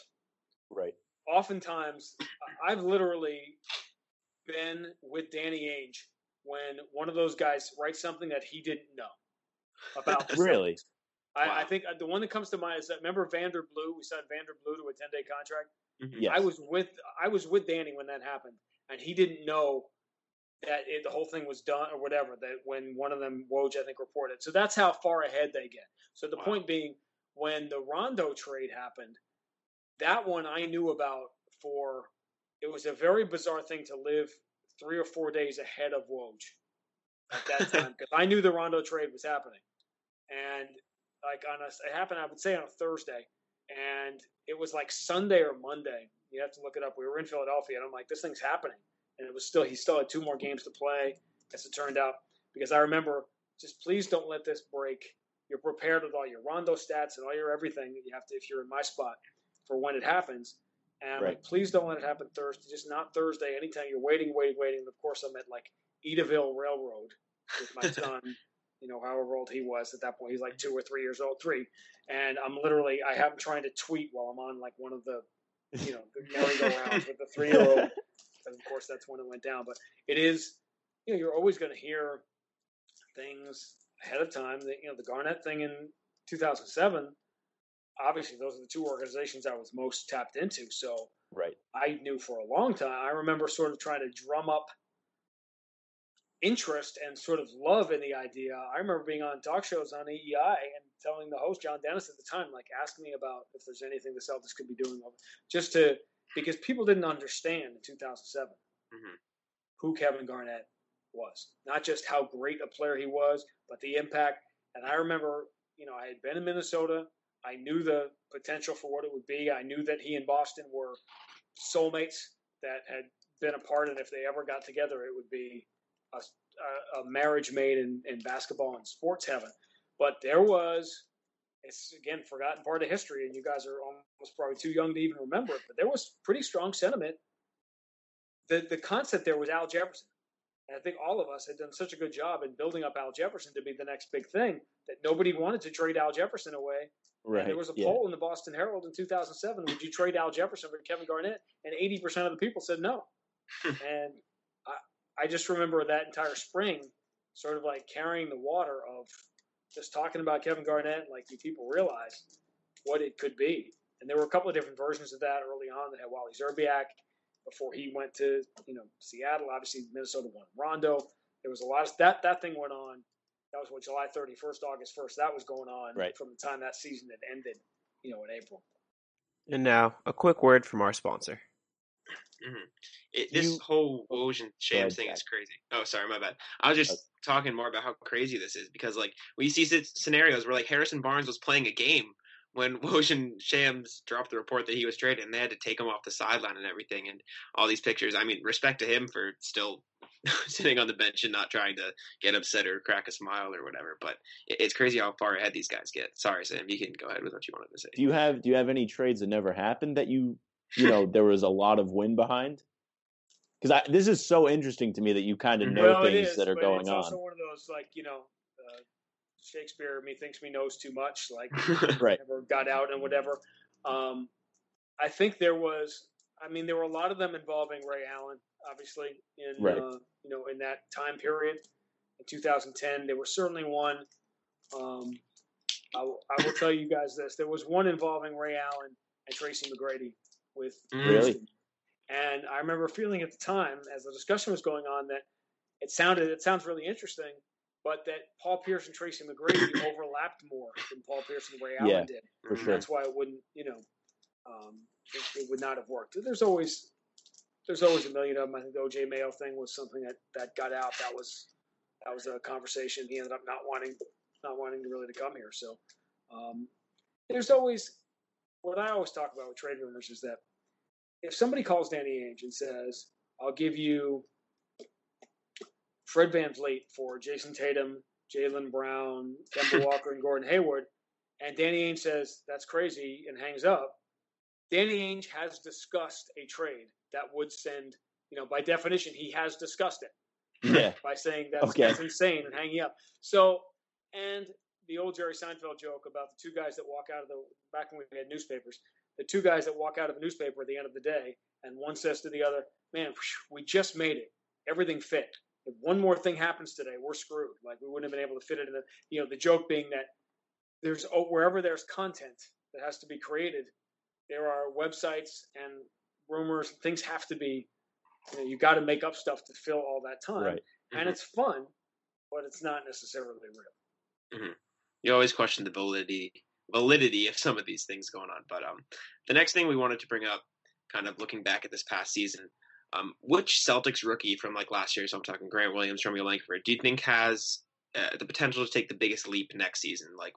Right. Oftentimes, I've literally been with Danny Ainge when one of those guys writes something that he didn't know. About this really, I think the one that comes to mind is that remember Vander Blue. We signed Vander Blue to a 10-day contract. Mm-hmm. Yes. I was with Danny when that happened, and he didn't know that the whole thing was done or whatever. That when one of them, Woj, I think, reported. So that's how far ahead they get. So the point being, when the Rondo trade happened, that one I knew about for. It was a very bizarre thing to live 3 or 4 days ahead of Woj at that time because I knew the Rondo trade was happening. And like it happened, I would say on a Thursday, and it was like Sunday or Monday. You have to look it up. We were in Philadelphia, and I'm like, this thing's happening. And he still had 2 more games to play, as it turned out, because I remember just please don't let this break. You're prepared with all your Rondo stats and all your everything that you have to if you're in my spot for when it happens. And I'm like, please don't let it happen Thursday, just not Thursday. Anytime you're waiting. And of course, I'm at like Edaville Railroad with my son. However old he was at that point, he's like 2 or 3 years old, 3. And I'm literally, I have him trying to tweet while I'm on like one of the, the merry-go-rounds with the 3-year-old. And of course, that's when it went down. But it is, you're always going to hear things ahead of time. The Garnett thing in 2007, obviously those are the 2 organizations I was most tapped into. So I knew for a long time. I remember sort of trying to drum up interest and sort of love in the idea. I remember being on talk shows on EEI and telling the host, John Dennis at the time, like, ask me about if there's anything the Celtics could be doing because people didn't understand in 2007 who Kevin Garnett was, not just how great a player he was, but the impact. And I remember, you know, I had been in Minnesota. I knew the potential for what it would be. I knew that he and Boston were soulmates that had been apart, and if they ever got together, it would be a marriage made in basketball and sports heaven. But there was, it's again, forgotten part of history, and you guys are almost probably too young to even remember it, but there was pretty strong sentiment. The concept there was Al Jefferson. And I think all of us had done such a good job in building up Al Jefferson to be the next big thing that nobody wanted to trade Al Jefferson away. Right. And there was a poll in the Boston Herald in 2007, would you trade Al Jefferson for Kevin Garnett? And 80% of the people said no. And I just remember that entire spring sort of like carrying the water of just talking about Kevin Garnett, like, do people realize what it could be? And there were a couple of different versions of that early on that had Wally Szczerbiak before he went to, you know, Seattle. Obviously, Minnesota won Rondo. There was a lot of that thing went on. That was what, July 31st, August 1st. That was going on right from the time that season had ended, you know, in April. And now, a quick word from our sponsor. Mm-hmm. This whole Woj and Shams thing is crazy. Oh, sorry, my bad. I was just talking more about how crazy this is because, like, we see scenarios where, like, Harrison Barnes was playing a game when Woj and Shams dropped the report that he was traded, and they had to take him off the sideline and everything, and all these pictures. I mean, respect to him for still sitting on the bench and not trying to get upset or crack a smile or whatever. But it's crazy how far ahead these guys get. Sorry, Sam, you can go ahead with what you wanted to say. Do you have any trades that never happened that you know, there was a lot of wind behind? Because this is so interesting to me that you kind of know things that are going on. It's also one of those, like, you know, Shakespeare methinks me knows too much, like, right, never got out and whatever. I think there were a lot of them involving Ray Allen, obviously, in you know, in that time period in 2010. There was certainly one. I will tell you guys this: there was one involving Ray Allen and Tracy McGrady with Houston. And I remember feeling at the time, as the discussion was going on, that it sounds really interesting, but that Paul Pierce and Tracy McGrady overlapped more than Paul Pierce and Ray Allen did. For sure. That's why it wouldn't, you know, it would not have worked. There's always a million of them. I think the O.J. Mayo thing was something that got out. That was a conversation. He ended up not wanting really to come here. So there's always, what I always talk about with trade rumors is that if somebody calls Danny Ainge and says, I'll give you Fred VanVleet for Jayson Tatum, Jaylen Brown, Kemba Walker, and Gordon Hayward, and Danny Ainge says, that's crazy, and hangs up, Danny Ainge has discussed a trade that would send, you know, by definition, he has discussed it by saying that's insane and hanging up. So, and the old Jerry Seinfeld joke about the two guys that walk out of back when we had newspapers, the two guys that walk out of a newspaper at the end of the day, and one says to the other, man, we just made it. Everything fit. If one more thing happens today, we're screwed. Like, we wouldn't have been able to fit it in the, you know, the joke being that there's wherever there's content that has to be created, there are websites and rumors. Things have to be, you know, you got to make up stuff to fill all that time. Right. Mm-hmm. And it's fun, but it's not necessarily real. Mm-hmm. You always question the validity of some of these things going on. But the next thing we wanted to bring up, kind of looking back at this past season, which Celtics rookie from, like, last year, so I'm talking Grant Williams, Romeo Langford, do you think has the potential to take the biggest leap next season? Like,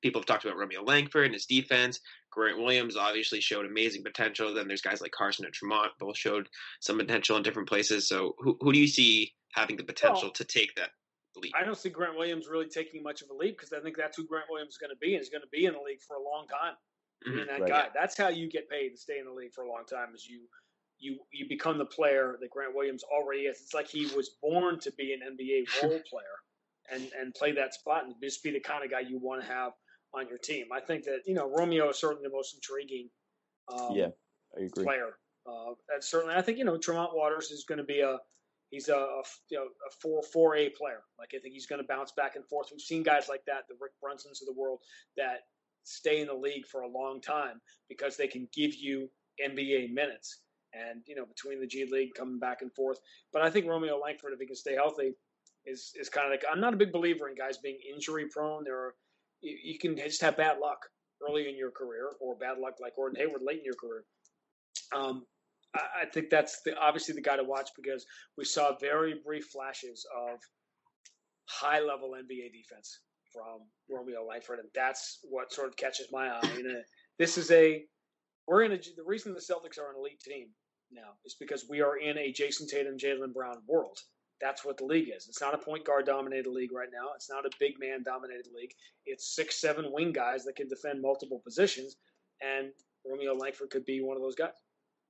people have talked about Romeo Langford and his defense. Grant Williams obviously showed amazing potential. Then there's guys like Carson and Tremont, both showed some potential in different places. So who do you see having the potential to take that leap? I don't see Grant Williams really taking much of a leap because I think that's who Grant Williams is going to be, and he's going to be in the league for a long time. Mm-hmm. And that guy, that's how you get paid and stay in the league for a long time, is you become the player that Grant Williams already is. It's like he was born to be an NBA role player and play that spot and just be the kind of guy you want to have on your team. I think that, you know, Romeo is certainly the most intriguing I agree, player. And certainly, I think, you know, Tremont Waters is going to be a 4A player. Like, I think he's going to bounce back and forth. We've seen guys like that, the Rick Brunsons of the world, that stay in the league for a long time because they can give you NBA minutes. And, you know, between the G League coming back and forth. But I think Romeo Langford, if he can stay healthy, is kind of like, I'm not a big believer in guys being injury prone. You can just have bad luck early in your career, or bad luck like Gordon Hayward late in your career. I think that's obviously the guy to watch because we saw very brief flashes of high level NBA defense from Romeo Langford, and that's what sort of catches my eye. I mean, the reason the Celtics are an elite team now is because we are in a Jayson Tatum, Jaylen Brown world. That's what the league is. It's not a point guard dominated league right now. It's not a big man dominated league. It's 6'7" wing guys that can defend multiple positions, and Romeo Langford could be one of those guys.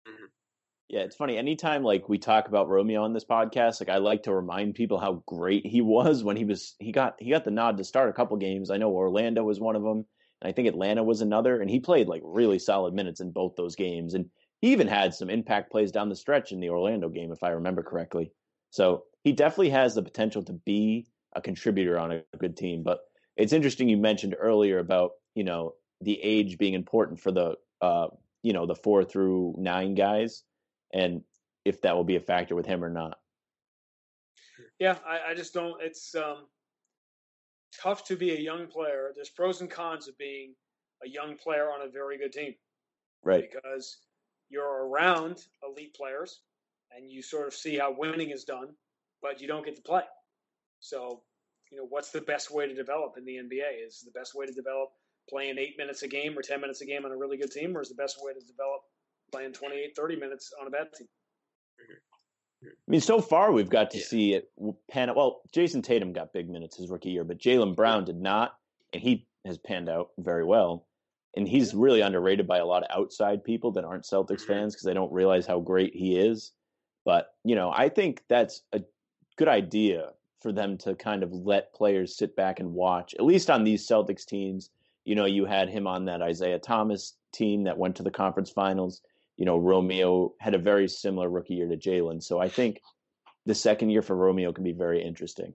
Mm-hmm. Yeah, it's funny. Anytime like we talk about Romeo on this podcast, like I like to remind people how great he was when he got the nod to start a couple games. I know Orlando was one of them, and I think Atlanta was another, and he played like really solid minutes in both those games, and he even had some impact plays down the stretch in the Orlando game, if I remember correctly. So he definitely has the potential to be a contributor on a good team. But it's interesting you mentioned earlier about, you know, the age being important for the you know, the 4 through 9 guys, and if that will be a factor with him or not. Yeah, I just don't. It's tough to be a young player. There's pros and cons of being a young player on a very good team, right? Because you're around elite players, and you sort of see how winning is done, but you don't get to play. So, you know, what's the best way to develop in the NBA? Is the best way to develop playing 8 minutes a game or 10 minutes a game on a really good team, or is the best way to develop playing 28, 30 minutes on a bad team? I mean, so far we've got to see it pan out. Well, Jayson Tatum got big minutes his rookie year, but Jaylen Brown did not, and he has panned out very well. And he's really underrated by a lot of outside people that aren't Celtics fans because they don't realize how great he is. But, you know, I think that's a good idea for them to kind of let players sit back and watch, at least on these Celtics teams. You know, you had him on that Isaiah Thomas team that went to the conference finals. You know, Romeo had a very similar rookie year to Jaylen. So I think the second year for Romeo can be very interesting.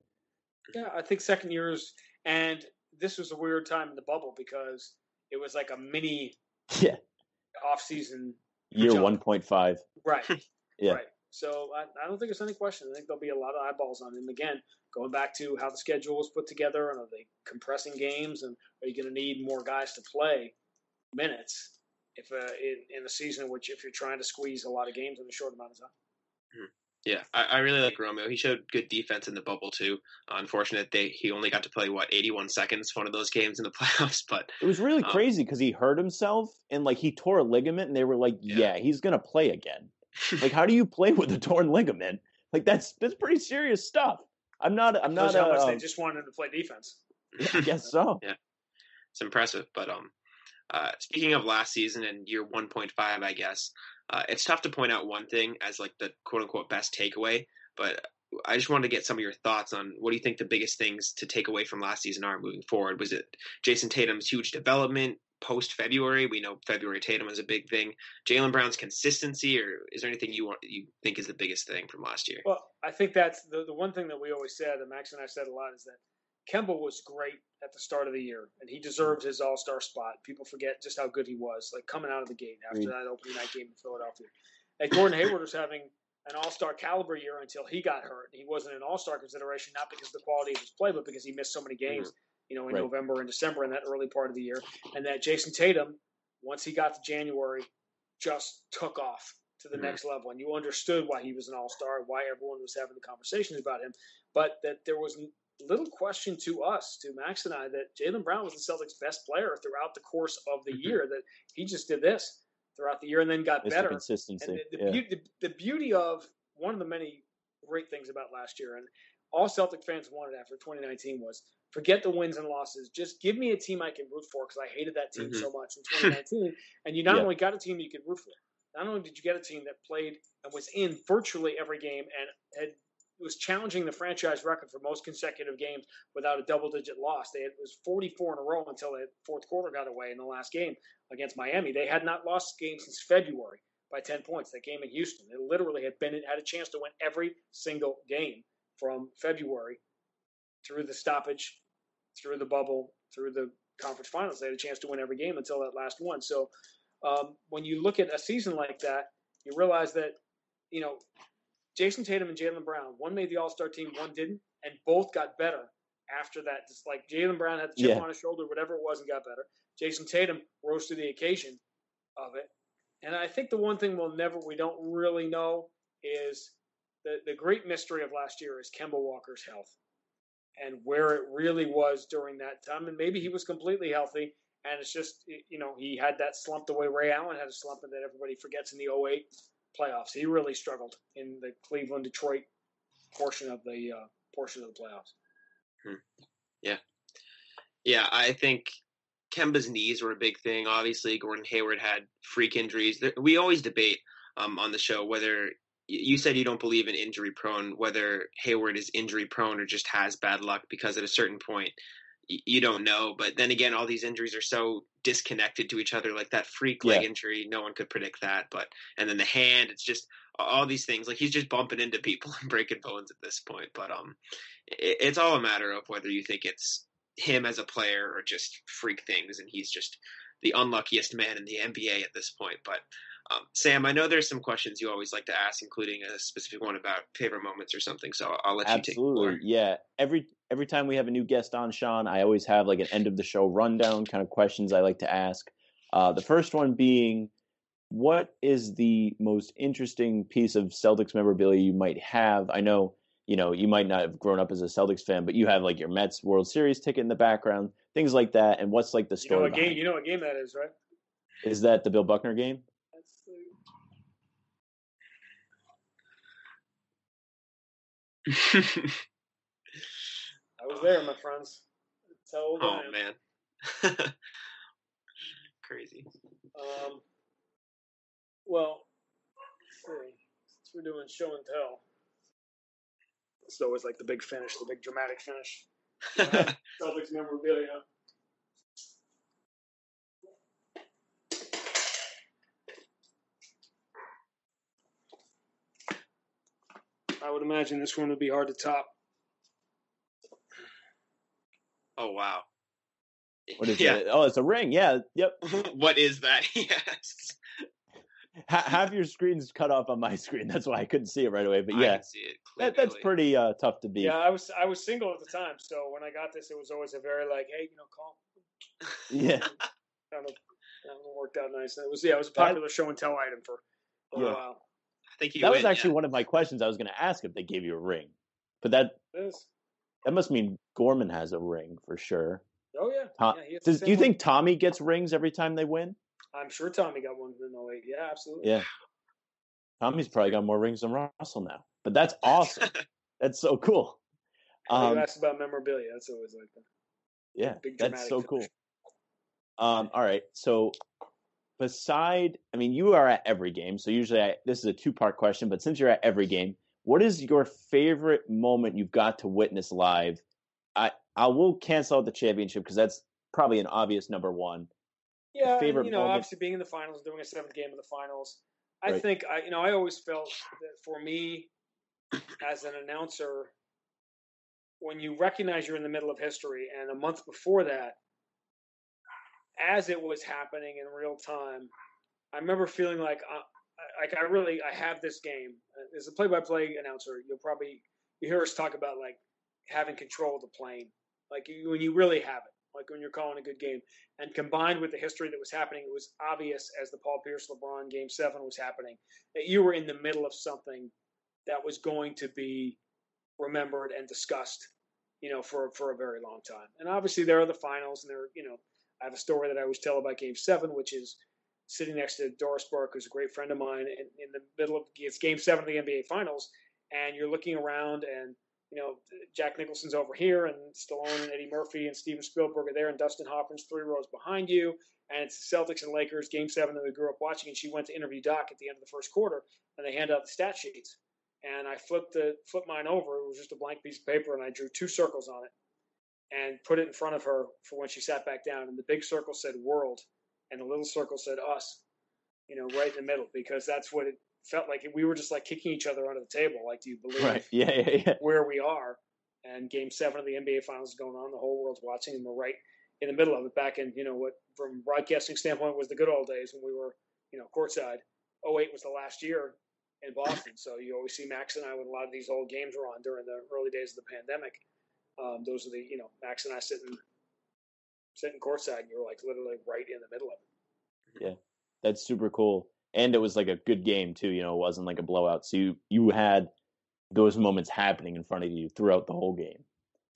Yeah, I think second years, and this was a weird time in the bubble because it was like a mini off-season year jump. 1.5. Right. Yeah. Right. So I don't think it's any question. I think there'll be a lot of eyeballs on him. Again, going back to how the schedule was put together, and are they compressing games, and are you going to need more guys to play minutes if in a season in which if you're trying to squeeze a lot of games in a short amount of time? Yeah, I really like Romeo. He showed good defense in the bubble too. Unfortunate he only got to play 81 seconds one of those games in the playoffs. But it was really crazy because he hurt himself and like he tore a ligament, and they were like, "Yeah he's going to play again." Like, how do you play with a torn ligament? Like, that's pretty serious stuff. I'm not. How much they just wanted to play defense. I guess so. Yeah, it's impressive. But speaking of last season and year 1.5, I guess it's tough to point out one thing as like the quote unquote best takeaway. But I just wanted to get some of your thoughts on what do you think the biggest things to take away from last season are moving forward. Was it Jayson Tatum's huge development? Post-February, we know February Tatum is a big thing. Jaylen Brown's consistency, or is there anything you think is the biggest thing from last year? Well, I think that's the one thing that we always said, and Max and I said a lot, is that Kemba was great at the start of the year, and he deserved his all-star spot. People forget just how good he was, like coming out of the gate after that opening night game in Philadelphia. Like Gordon Hayward was having an all-star caliber year until he got hurt. He wasn't an all-star consideration, not because of the quality of his play, but because he missed so many games. Mm-hmm. You know, in November and December in that early part of the year. And that Jayson Tatum, once he got to January, just took off to the next level. And you understood why he was an all-star, why everyone was having the conversations about him. But that there was little question to us, to Max and I, that Jaylen Brown was the Celtics' best player throughout the course of the year, that he just did this throughout the year and then got better. The consistency. And the beauty of one of the many great things about last year, and all Celtic fans wanted after 2019 was, forget the wins and losses. Just give me a team I can root for, because I hated that team so much in 2019. And you not only got a team that you could root for, not only did you get a team that played and was in virtually every game and was challenging the franchise record for most consecutive games without a double-digit loss. It was 44 in a row until the fourth quarter got away in the last game against Miami. They had not lost a game since February by 10 points, that game in Houston. They literally had a chance to win every single game from February through the stoppage, through the bubble, through the conference finals. They had a chance to win every game until that last one. So when you look at a season like that, you realize that, you know, Jayson Tatum and Jaylen Brown, one made the all-star team, one didn't, and both got better after that. Just like Jaylen Brown had the chip on his shoulder, whatever it was, and got better. Jayson Tatum rose to the occasion of it. And I think the one thing we don't really know is the great mystery of last year is Kemba Walker's health. and where it really was during that time. And maybe he was completely healthy, and it's just, you know, he had that slump the way Ray Allen had a slump and that everybody forgets in the 08 playoffs. He really struggled in the Cleveland-Detroit portion of the playoffs. Yeah, I think Kemba's knees were a big thing. Obviously, Gordon Hayward had freak injuries. We always debate on the show whether you said you don't believe in injury prone, whether Hayward is injury prone or just has bad luck, because at a certain point you don't know. But then again, all these injuries are so disconnected to each other, like that freak leg injury. No one could predict that. But, and then the hand, it's just all these things, like he's just bumping into people and breaking bones at this point. But it's all a matter of whether you think it's him as a player or just freak things. And he's just the unluckiest man in the NBA at this point. But Sam, I know there's some questions you always like to ask, including a specific one about favorite moments or something. So I'll let you take it. Yeah. Every time we have a new guest on, Sean, I always have like an end of the show rundown kind of questions I like to ask. The first one being, what is the most interesting piece of Celtics memorabilia you might have? I know, you know, you might not have grown up as a Celtics fan, but you have like your Mets World Series ticket in the background, things like that. And what's like the story? You know what game that is, right? Is that the Bill Buckner game? I was there, my friends. That's how old I am. Man. Crazy. Well, let's see. Since we're doing show and tell, it's always like the big finish, the big dramatic finish. Celtics memorabilia. I would imagine this one would be hard to top. Oh, wow. What is it? Oh, it's a ring. Yeah. Yep. What is that? Yes. Have your screens cut off on my screen. That's why I couldn't see it right away. But yeah, I can see it clearly. That's pretty tough to beat. Yeah, I was single at the time. So when I got this, it was always a very like, hey, you know, call. Yeah. That worked out nice. It was a popular show and tell item for a while. That was actually one of my questions I was going to ask if they gave you a ring. But that must mean Gorman has a ring for sure. Oh, yeah. Do you think Tommy gets rings every time they win? I'm sure Tommy got one in 08. Yeah, absolutely. Yeah. Tommy's probably got more rings than Russell now. But that's awesome. That's so cool. You asked about memorabilia. That's always like that. Yeah, that's so cool. All right, so – you are at every game, so usually this is a two-part question, but since you're at every game, what is your favorite moment you've got to witness live? I will cancel out the championship because that's probably an obvious number one. Yeah, favorite moment. Obviously being in the finals, doing a seventh game of the finals. I always felt that for me as an announcer, when you recognize you're in the middle of history, and a month before that, as it was happening in real time, I remember feeling like I have this game. As a play-by-play announcer, you hear us talk about like having control of the plane, like when you really have it, like when you're calling a good game. And combined with the history that was happening, it was obvious as the Paul Pierce LeBron Game 7 was happening that you were in the middle of something that was going to be remembered and discussed, you know, for a very long time. And obviously there are the finals, and there, you know, I have a story that I always tell about Game 7, which is sitting next to Doris Burke, who's a great friend of mine, in the middle of it's Game 7 of the NBA Finals, and you're looking around, and you know Jack Nicholson's over here, and Stallone and Eddie Murphy and Steven Spielberg are there, and Dustin Hoffman's three rows behind you, and it's Celtics and Lakers, Game 7 that we grew up watching, and she went to interview Doc at the end of the first quarter, and they hand out the stat sheets. And I flipped mine over. It was just a blank piece of paper, and I drew two circles on it and put it in front of her for when she sat back down. And the big circle said world, and the little circle said us, you know, right in the middle, because that's what it felt like. We were just like kicking each other under the table. Like, do you believe where we are? And Game 7 of the NBA Finals is going on. The whole world's watching, and we're right in the middle of it, back in, you know, what from a broadcasting standpoint was the good old days when we were, you know, courtside. 08 was the last year in Boston. So you always see Max and I when a lot of these old games were on during the early days of the pandemic. Those are the, you know, Max and I sitting courtside, and you're like literally right in the middle of it. Yeah, that's super cool. And it was like a good game too. You know, it wasn't like a blowout. So you had those moments happening in front of you throughout the whole game.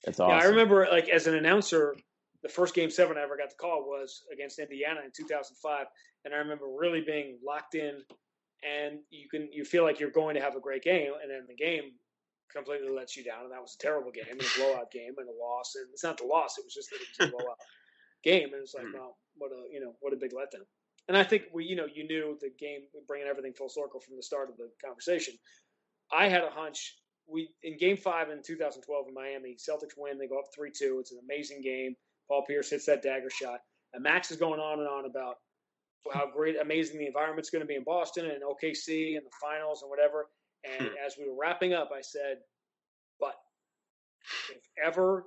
That's awesome. Yeah, I remember, like, as an announcer, the first Game 7 I ever got to call was against Indiana in 2005, and I remember really being locked in, and you feel like you're going to have a great game, and then the game completely lets you down, and that was a terrible game, and a blowout game, and a loss, and it's not the loss, it was just that it was a blowout game, and it's like, well, what a big letdown. And I think you knew the game, bringing everything full circle from the start of the conversation. I had a hunch. In Game 5 in 2012 in Miami, Celtics win. They go up 3-2. It's an amazing game. Paul Pierce hits that dagger shot. And Max is going on and on about how great, amazing the environment's going to be in Boston and OKC and the finals and whatever. And as we were wrapping up, I said, but if ever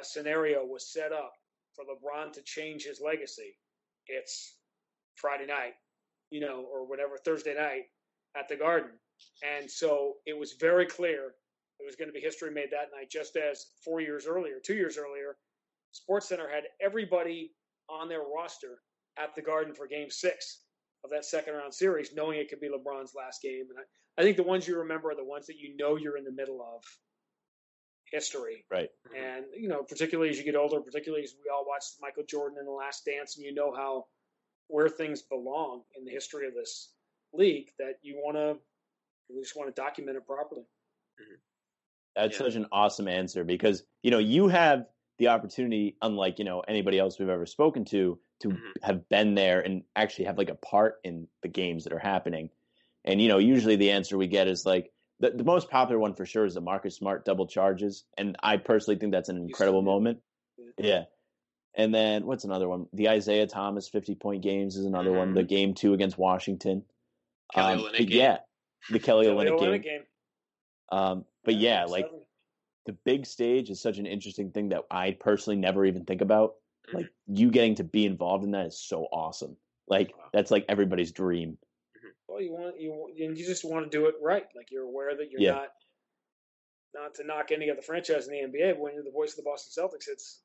a scenario was set up for LeBron to change his legacy, it's Friday night, or whatever, Thursday night at the Garden. And so it was very clear it was going to be history made that night, just as 2 years earlier, SportsCenter had everybody on their roster at the Garden for Game 6 of that second-round series, knowing it could be LeBron's last game. And I think the ones you remember are the ones that you're in the middle of history. Right. And, particularly as you get older, particularly as we all watched Michael Jordan in The Last Dance, and where things belong in the history of this league, that we just want to document it properly. That's such an awesome answer, because you have the opportunity, unlike anybody else we've ever spoken to have been there and actually have like a part in the games that are happening. And usually the answer we get is like the most popular one for sure is the Marcus Smart double charges, and I personally think that's an incredible moment. Yeah. And then what's another one? The Isaiah Thomas 50-point games is another one. The Game 2 against Washington. The Kelly Olynyk game. But yeah, like the big stage is such an interesting thing that I personally never even think about. Like you getting to be involved in that is so awesome. Like that's like everybody's dream. Well, you just want to do it right. Like you're aware that you're not to knock any other franchise in the NBA, but when you're the voice of the Boston Celtics, it's.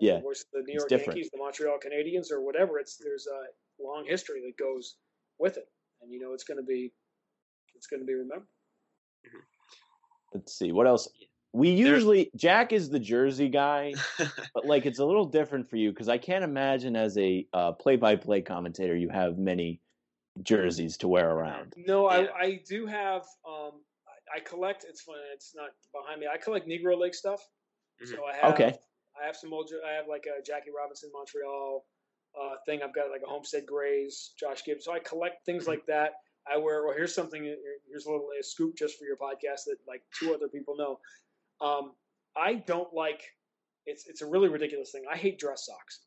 The voice of the New York Yankees, the Montreal Canadiens, or whatever. There's a long history that goes with it, and it's going to be remembered. Let's see what else. Jack is the Jersey guy, but like it's a little different for you because I can't imagine as a play-by-play commentator you have many jerseys to wear around. No, yeah. I do have. I collect. It's funny. It's not behind me. I collect Negro League stuff, so I have. Okay. I have some old. I have like a Jackie Robinson Montreal thing. I've got like a Homestead Grays, Josh Gibbs. So I collect things like that. I wear. Well, here's something. Here's a scoop just for your podcast that like 2 other people know. I don't like. It's a really ridiculous thing. I hate dress socks.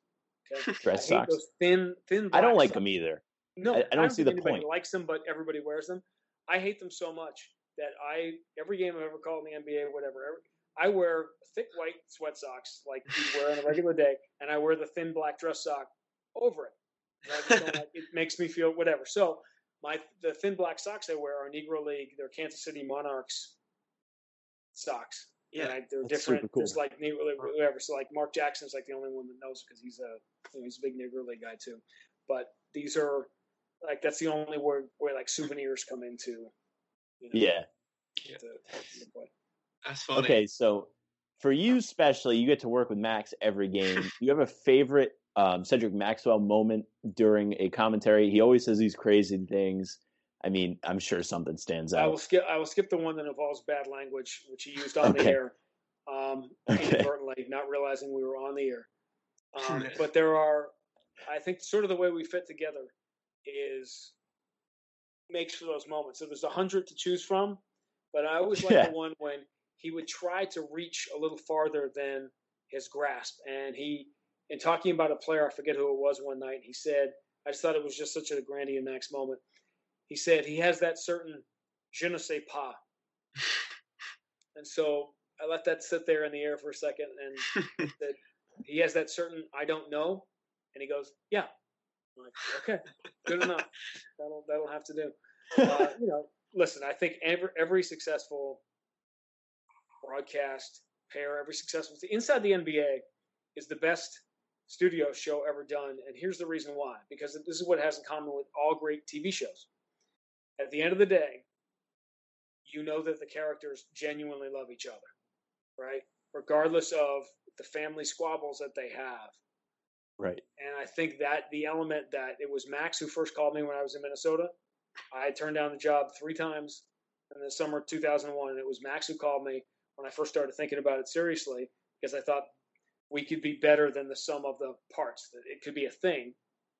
Okay? Dress socks. I hate those thin. I don't like socks. Them either. No, I don't see the point. Likes them, but everybody wears them. I hate them so much that every game I've ever called in the NBA, whatever. I wear thick white sweat socks like you wear on a regular day, and I wear the thin black dress sock over it. I just don't like, it makes me feel whatever. So the thin black socks I wear are Negro League. They're Kansas City Monarchs socks. Yeah, and they're different. Cool. There's like Negro League, whatever. So like Mark Jackson's like the only one that knows because he's a big Negro League guy too. But these are like that's the only word where like souvenirs come into. Yeah. That's funny. Okay, so for you especially, you get to work with Max every game. Do you have a favorite Cedric Maxwell moment during a commentary? He always says these crazy things. I mean, I'm sure something stands out. I will skip the one that involves bad language, which he used on the air, inadvertently, not realizing we were on the air. But there are, I think, sort of the way we fit together is makes for those moments. So there's 100 to choose from, but I always like the one when he would try to reach a little farther than his grasp. And in talking about a player, I forget who it was one night, he said, I just thought it was just such a Grande and Max moment. He said he has that certain je ne sais pas. And so I let that sit there in the air for a second. And that he has that certain, I don't know. And he goes, yeah. I'm like, okay, good enough. That'll have to do. Listen, I think every successful broadcast pair, inside the NBA is the best studio show ever done. And here's the reason why, because this is what it has in common with all great TV shows. At the end of the day, that the characters genuinely love each other, right? regardless of the family squabbles that they have. Right. And I think that the element that it was Max who first called me when I was in Minnesota. I turned down the job 3 times in the summer of 2001, and it was Max who called me when I first started thinking about it seriously, because I thought we could be better than the sum of the parts, that it could be a thing.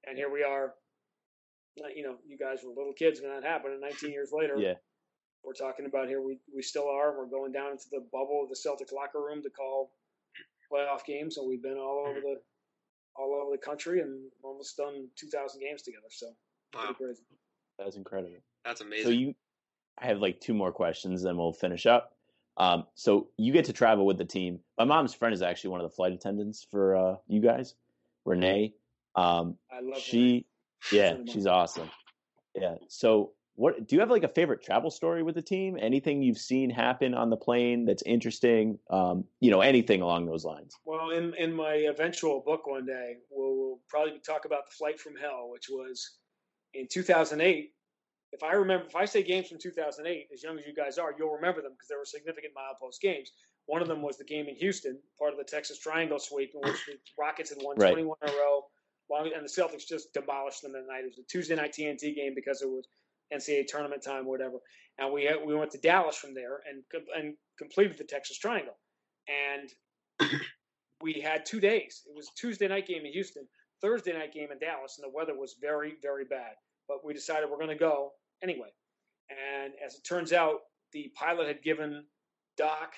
And here we are. You know, you guys were little kids when that happened, and 19 years later, yeah, we're talking about here. We still are, and we're going down into the bubble of the Celtic locker room to call playoff games, and we've been all over the country and almost done 2,000 games together. So wow, crazy. That's incredible. That's amazing. So I have like 2 more questions, then we'll finish up. So you get to travel with the team. My mom's friend is actually one of the flight attendants for you guys, Renee. I love she. Renee. Yeah, she's awesome. Yeah. So what do you have like a favorite travel story with the team? Anything you've seen happen on the plane that's interesting? Anything along those lines? Well, in my eventual book one day, we'll probably talk about the flight from hell, which was in 2008. If I say games from 2008, as young as you guys are, you'll remember them because there were significant milepost games. One of them was the game in Houston, part of the Texas Triangle sweep, in which the Rockets had won 21 in a row, and the Celtics just demolished them that night. It was a Tuesday night TNT game because it was NCAA tournament time, whatever. And we went to Dallas from there and completed the Texas Triangle. And we had 2 days. It was a Tuesday night game in Houston, Thursday night game in Dallas, and the weather was very, very bad. But we decided we're going to go anyway. And as it turns out, the pilot had given Doc,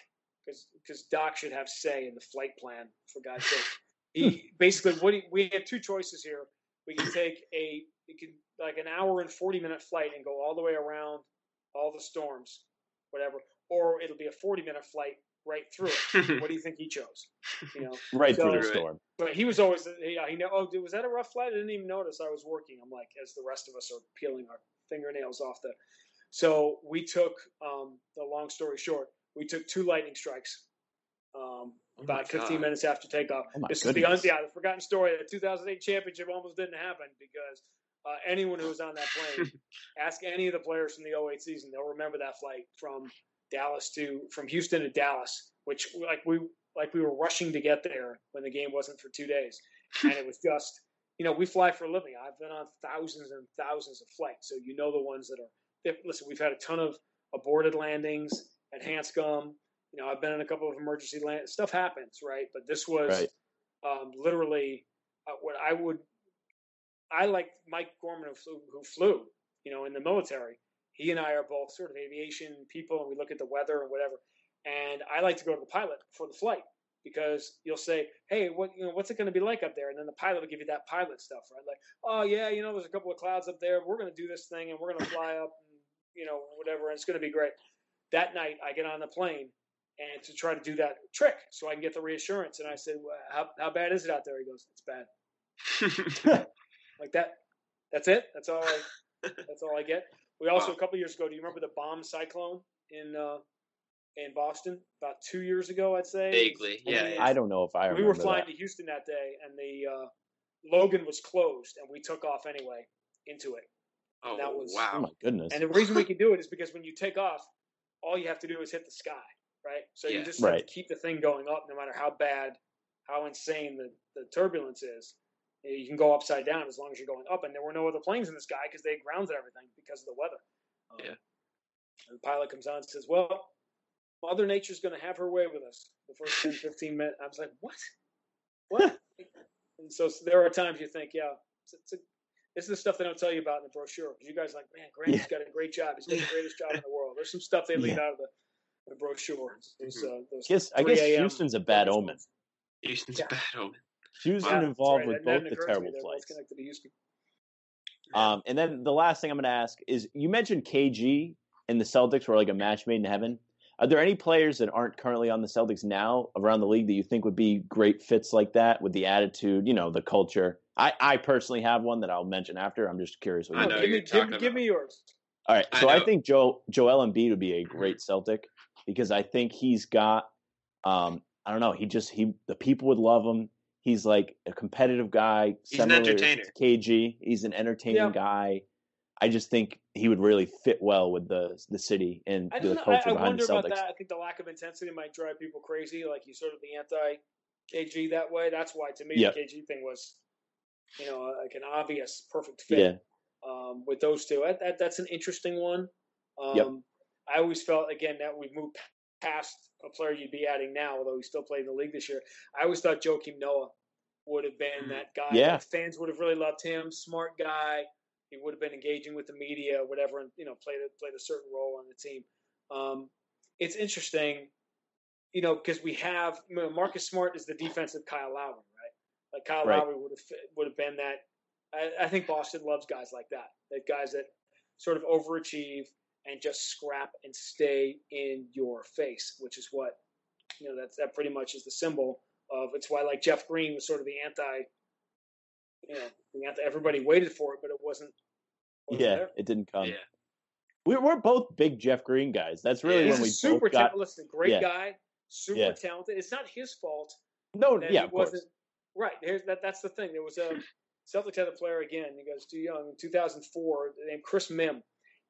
because Doc should have say in the flight plan, for God's sake. He basically, we had 2 choices here. We could take an hour and 40-minute flight and go all the way around all the storms, whatever, or it'll be a 40-minute flight right through it. What do you think he chose? You know, through the storm. But he was always, was that a rough flight? I didn't even notice I was working. I'm like, as the rest of us are peeling our fingernails off the. So we took, the long story short, we took 2 lightning strikes. About 15 minutes after takeoff. Oh, this is the forgotten story. The 2008 championship almost didn't happen because anyone who was on that plane, ask any of the players from the 08 season, they'll remember that flight from Houston to Dallas, which we were rushing to get there when the game wasn't for 2 days. And it was just, we fly for a living. I've been on thousands and thousands of flights. So the ones that are, listen, we've had a ton of aborted landings at Hanscom. I've been in a couple of emergency land. Stuff happens, right? But this was literally what I would. I like Mike Gorman, who flew, in the military. He and I are both sort of aviation people, and we look at the weather and whatever. And I like to go to the pilot before the flight because you'll say, "Hey, what's it going to be like up there?" And then the pilot will give you that pilot stuff, right? Like, "Oh yeah, there's a couple of clouds up there. We're going to do this thing, and we're going to fly up, and, whatever, and it's going to be great." That night, I get on the plane. And to try to do that trick so I can get the reassurance. And I said, "Well, how bad is it out there?" He goes, "It's bad." Like that. That's it. That's all I get. We also, a couple of years ago, do you remember the bomb cyclone in Boston? About 2 years ago, I'd say. Vaguely, yeah. I don't know if I remember. We were flying to Houston that day, and the Logan was closed, and we took off anyway into it. And oh my goodness! And the reason we can do it is because when you take off, all you have to do is hit the sky. Right. So you just have to keep the thing going up no matter how bad, how insane the turbulence is. You can go upside down as long as you're going up. And there were no other planes in the sky because they grounded everything because of the weather. And the pilot comes on and says, "Well, Mother Nature's going to have her way with us the first 10, 15 minutes. I was like, what? And so there are times you think, this is the stuff they don't tell you about in the brochure. You guys are like, "Man, Grant's got a great job. He's got the greatest job in the world." There's some stuff they leave out of the brochure. I guess Houston's a bad omen. Houston's a bad omen. Houston involved with both the terrible flights. And then the last thing I'm going to ask is, you mentioned KG and the Celtics were like a match made in heaven. Are there any players that aren't currently on the Celtics now around the league that you think would be great fits like that with the attitude, the culture? I personally have one that I'll mention after. I'm just curious. What give me yours. All right. So I think Joel Embiid would be a great Celtic. Because I think he's got, the people would love him. He's like a competitive guy. He's an entertainer. To KG. He's an entertaining guy. I just think he would really fit well with the city and the culture behind the Celtics. I wonder about that. I think the lack of intensity might drive people crazy. Like, he's sort of the anti-KG that way. That's why, to me, the KG thing was, you know, like an obvious perfect fit with those two. That's an interesting one. I always felt, again, that we've moved past a player you'd be adding now, although he still played in the league this year. I always thought Joakim Noah would have been that guy. Yeah. That fans would have really loved him. Smart guy. He would have been engaging with the media, whatever, and, you know, played a certain role on the team. It's interesting, you know, because we have Marcus Smart is the defensive Kyle Lowry, right? Like Kyle Lowry would have been that. I think Boston loves guys like that. That guys that sort of overachieve and just scrap and stay in your face, which is what, you know, that pretty much is the symbol of. It's why, like, Jeff Green was sort of the anti. You know, everybody waited for it, but it wasn't there. It didn't come. Yeah. We're both big Jeff Green guys. That's really when we super both got. Listen, great guy, super talented. It's not his fault. No, yeah, of wasn't, course. Right. That's the thing. There was a Celtics had a player again. He goes too young. In 2004, named Chris Mim,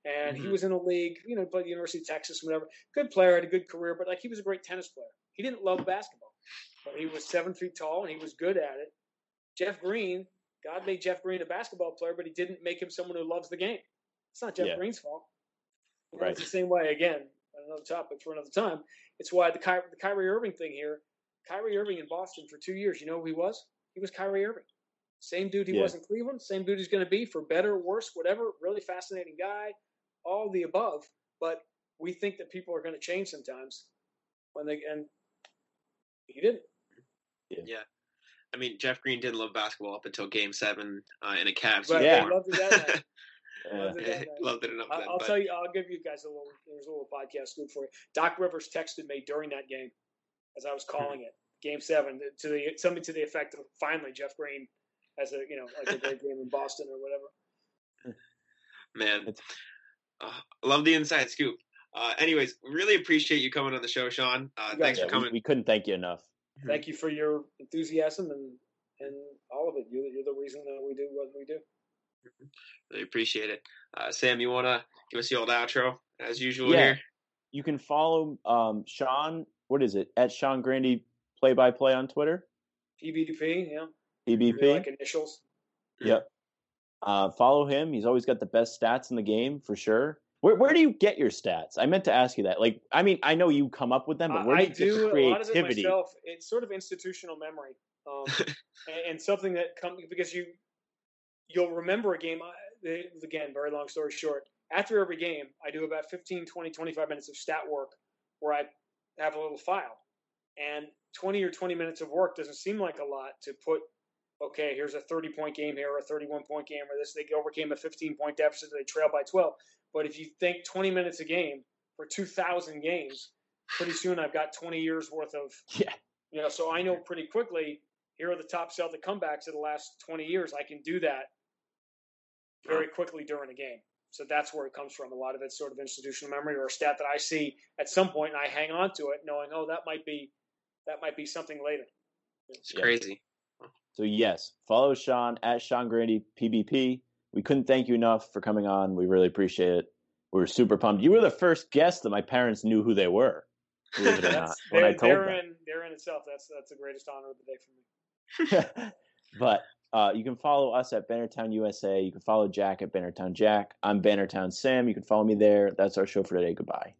and he was in the league. You know, played at the University of Texas, whatever. Good player, had a good career, but like he was a great tennis player. He didn't love basketball, but he was 7 feet tall and he was good at it. Jeff Green. God made Jeff Green a basketball player, but he didn't make him someone who loves the game. It's not Jeff Green's fault. You know, right. It's the same way, again, on another topic for another time. It's why the Kyrie Irving thing here, Kyrie Irving in Boston for 2 years, you know who he was? He was Kyrie Irving. Same dude he was in Cleveland, same dude he's going to be for better, worse, whatever, really fascinating guy, all the above. But we think that people are going to change sometimes. And he didn't. Yeah. I mean, Jeff Green didn't love basketball up until Game 7 in a Cavs. Right, yeah. Loved it that night. Loved it enough. I'll give you guys a little podcast scoop for you. Doc Rivers texted me during that game as I was calling it, Game 7, something to the effect of, finally, Jeff Green has a, you know, like a great game in Boston or whatever. Man. Love the inside scoop. Anyways, really appreciate you coming on the show, Sean. Thanks for coming. We couldn't thank you enough. Thank you for your enthusiasm and all of it. You're the reason that we do what we do. Really appreciate it. Sam, you want to give us the old outro as usual here? You can follow Sean, what is it, at Sean Grande play-by-play on Twitter? PBDP, yeah. PBDP. Really like initials. Yep. Follow him. He's always got the best stats in the game for sure. Where do you get your stats? I meant to ask you that. Like, I mean, I know you come up with them, but where do you get the creativity? I do a lot of it myself. It's sort of institutional memory, and something that comes because you'll remember a game. Again, very long story short. After every game, I do about 15, 20, 25 minutes of stat work, where I have a little file, and 20 minutes of work doesn't seem like a lot to put. Okay, here's a 30-point game here, or a 31-point game, or this. They overcame a 15-point deficit. They trail by 12. But if you think 20 minutes a game for 2,000 games, pretty soon I've got 20 years worth of you know, so I know pretty quickly, here are the top Celtic comebacks of the last 20 years. I can do that very quickly during a game. So that's where it comes from. A lot of it's sort of institutional memory or a stat that I see at some point, and I hang on to it knowing, oh, that might be something later. It's crazy. So, yes, follow Sean at Sean Grande PBP. We couldn't thank you enough for coming on. We really appreciate it. We were super pumped. You were the first guest that my parents knew who they were, believe it or not, when I told them. They're in itself. That's the greatest honor of the day for me. But you can follow us at Bannertown USA. You can follow Jack at Bannertown Jack. I'm Bannertown Sam. You can follow me there. That's our show for today. Goodbye.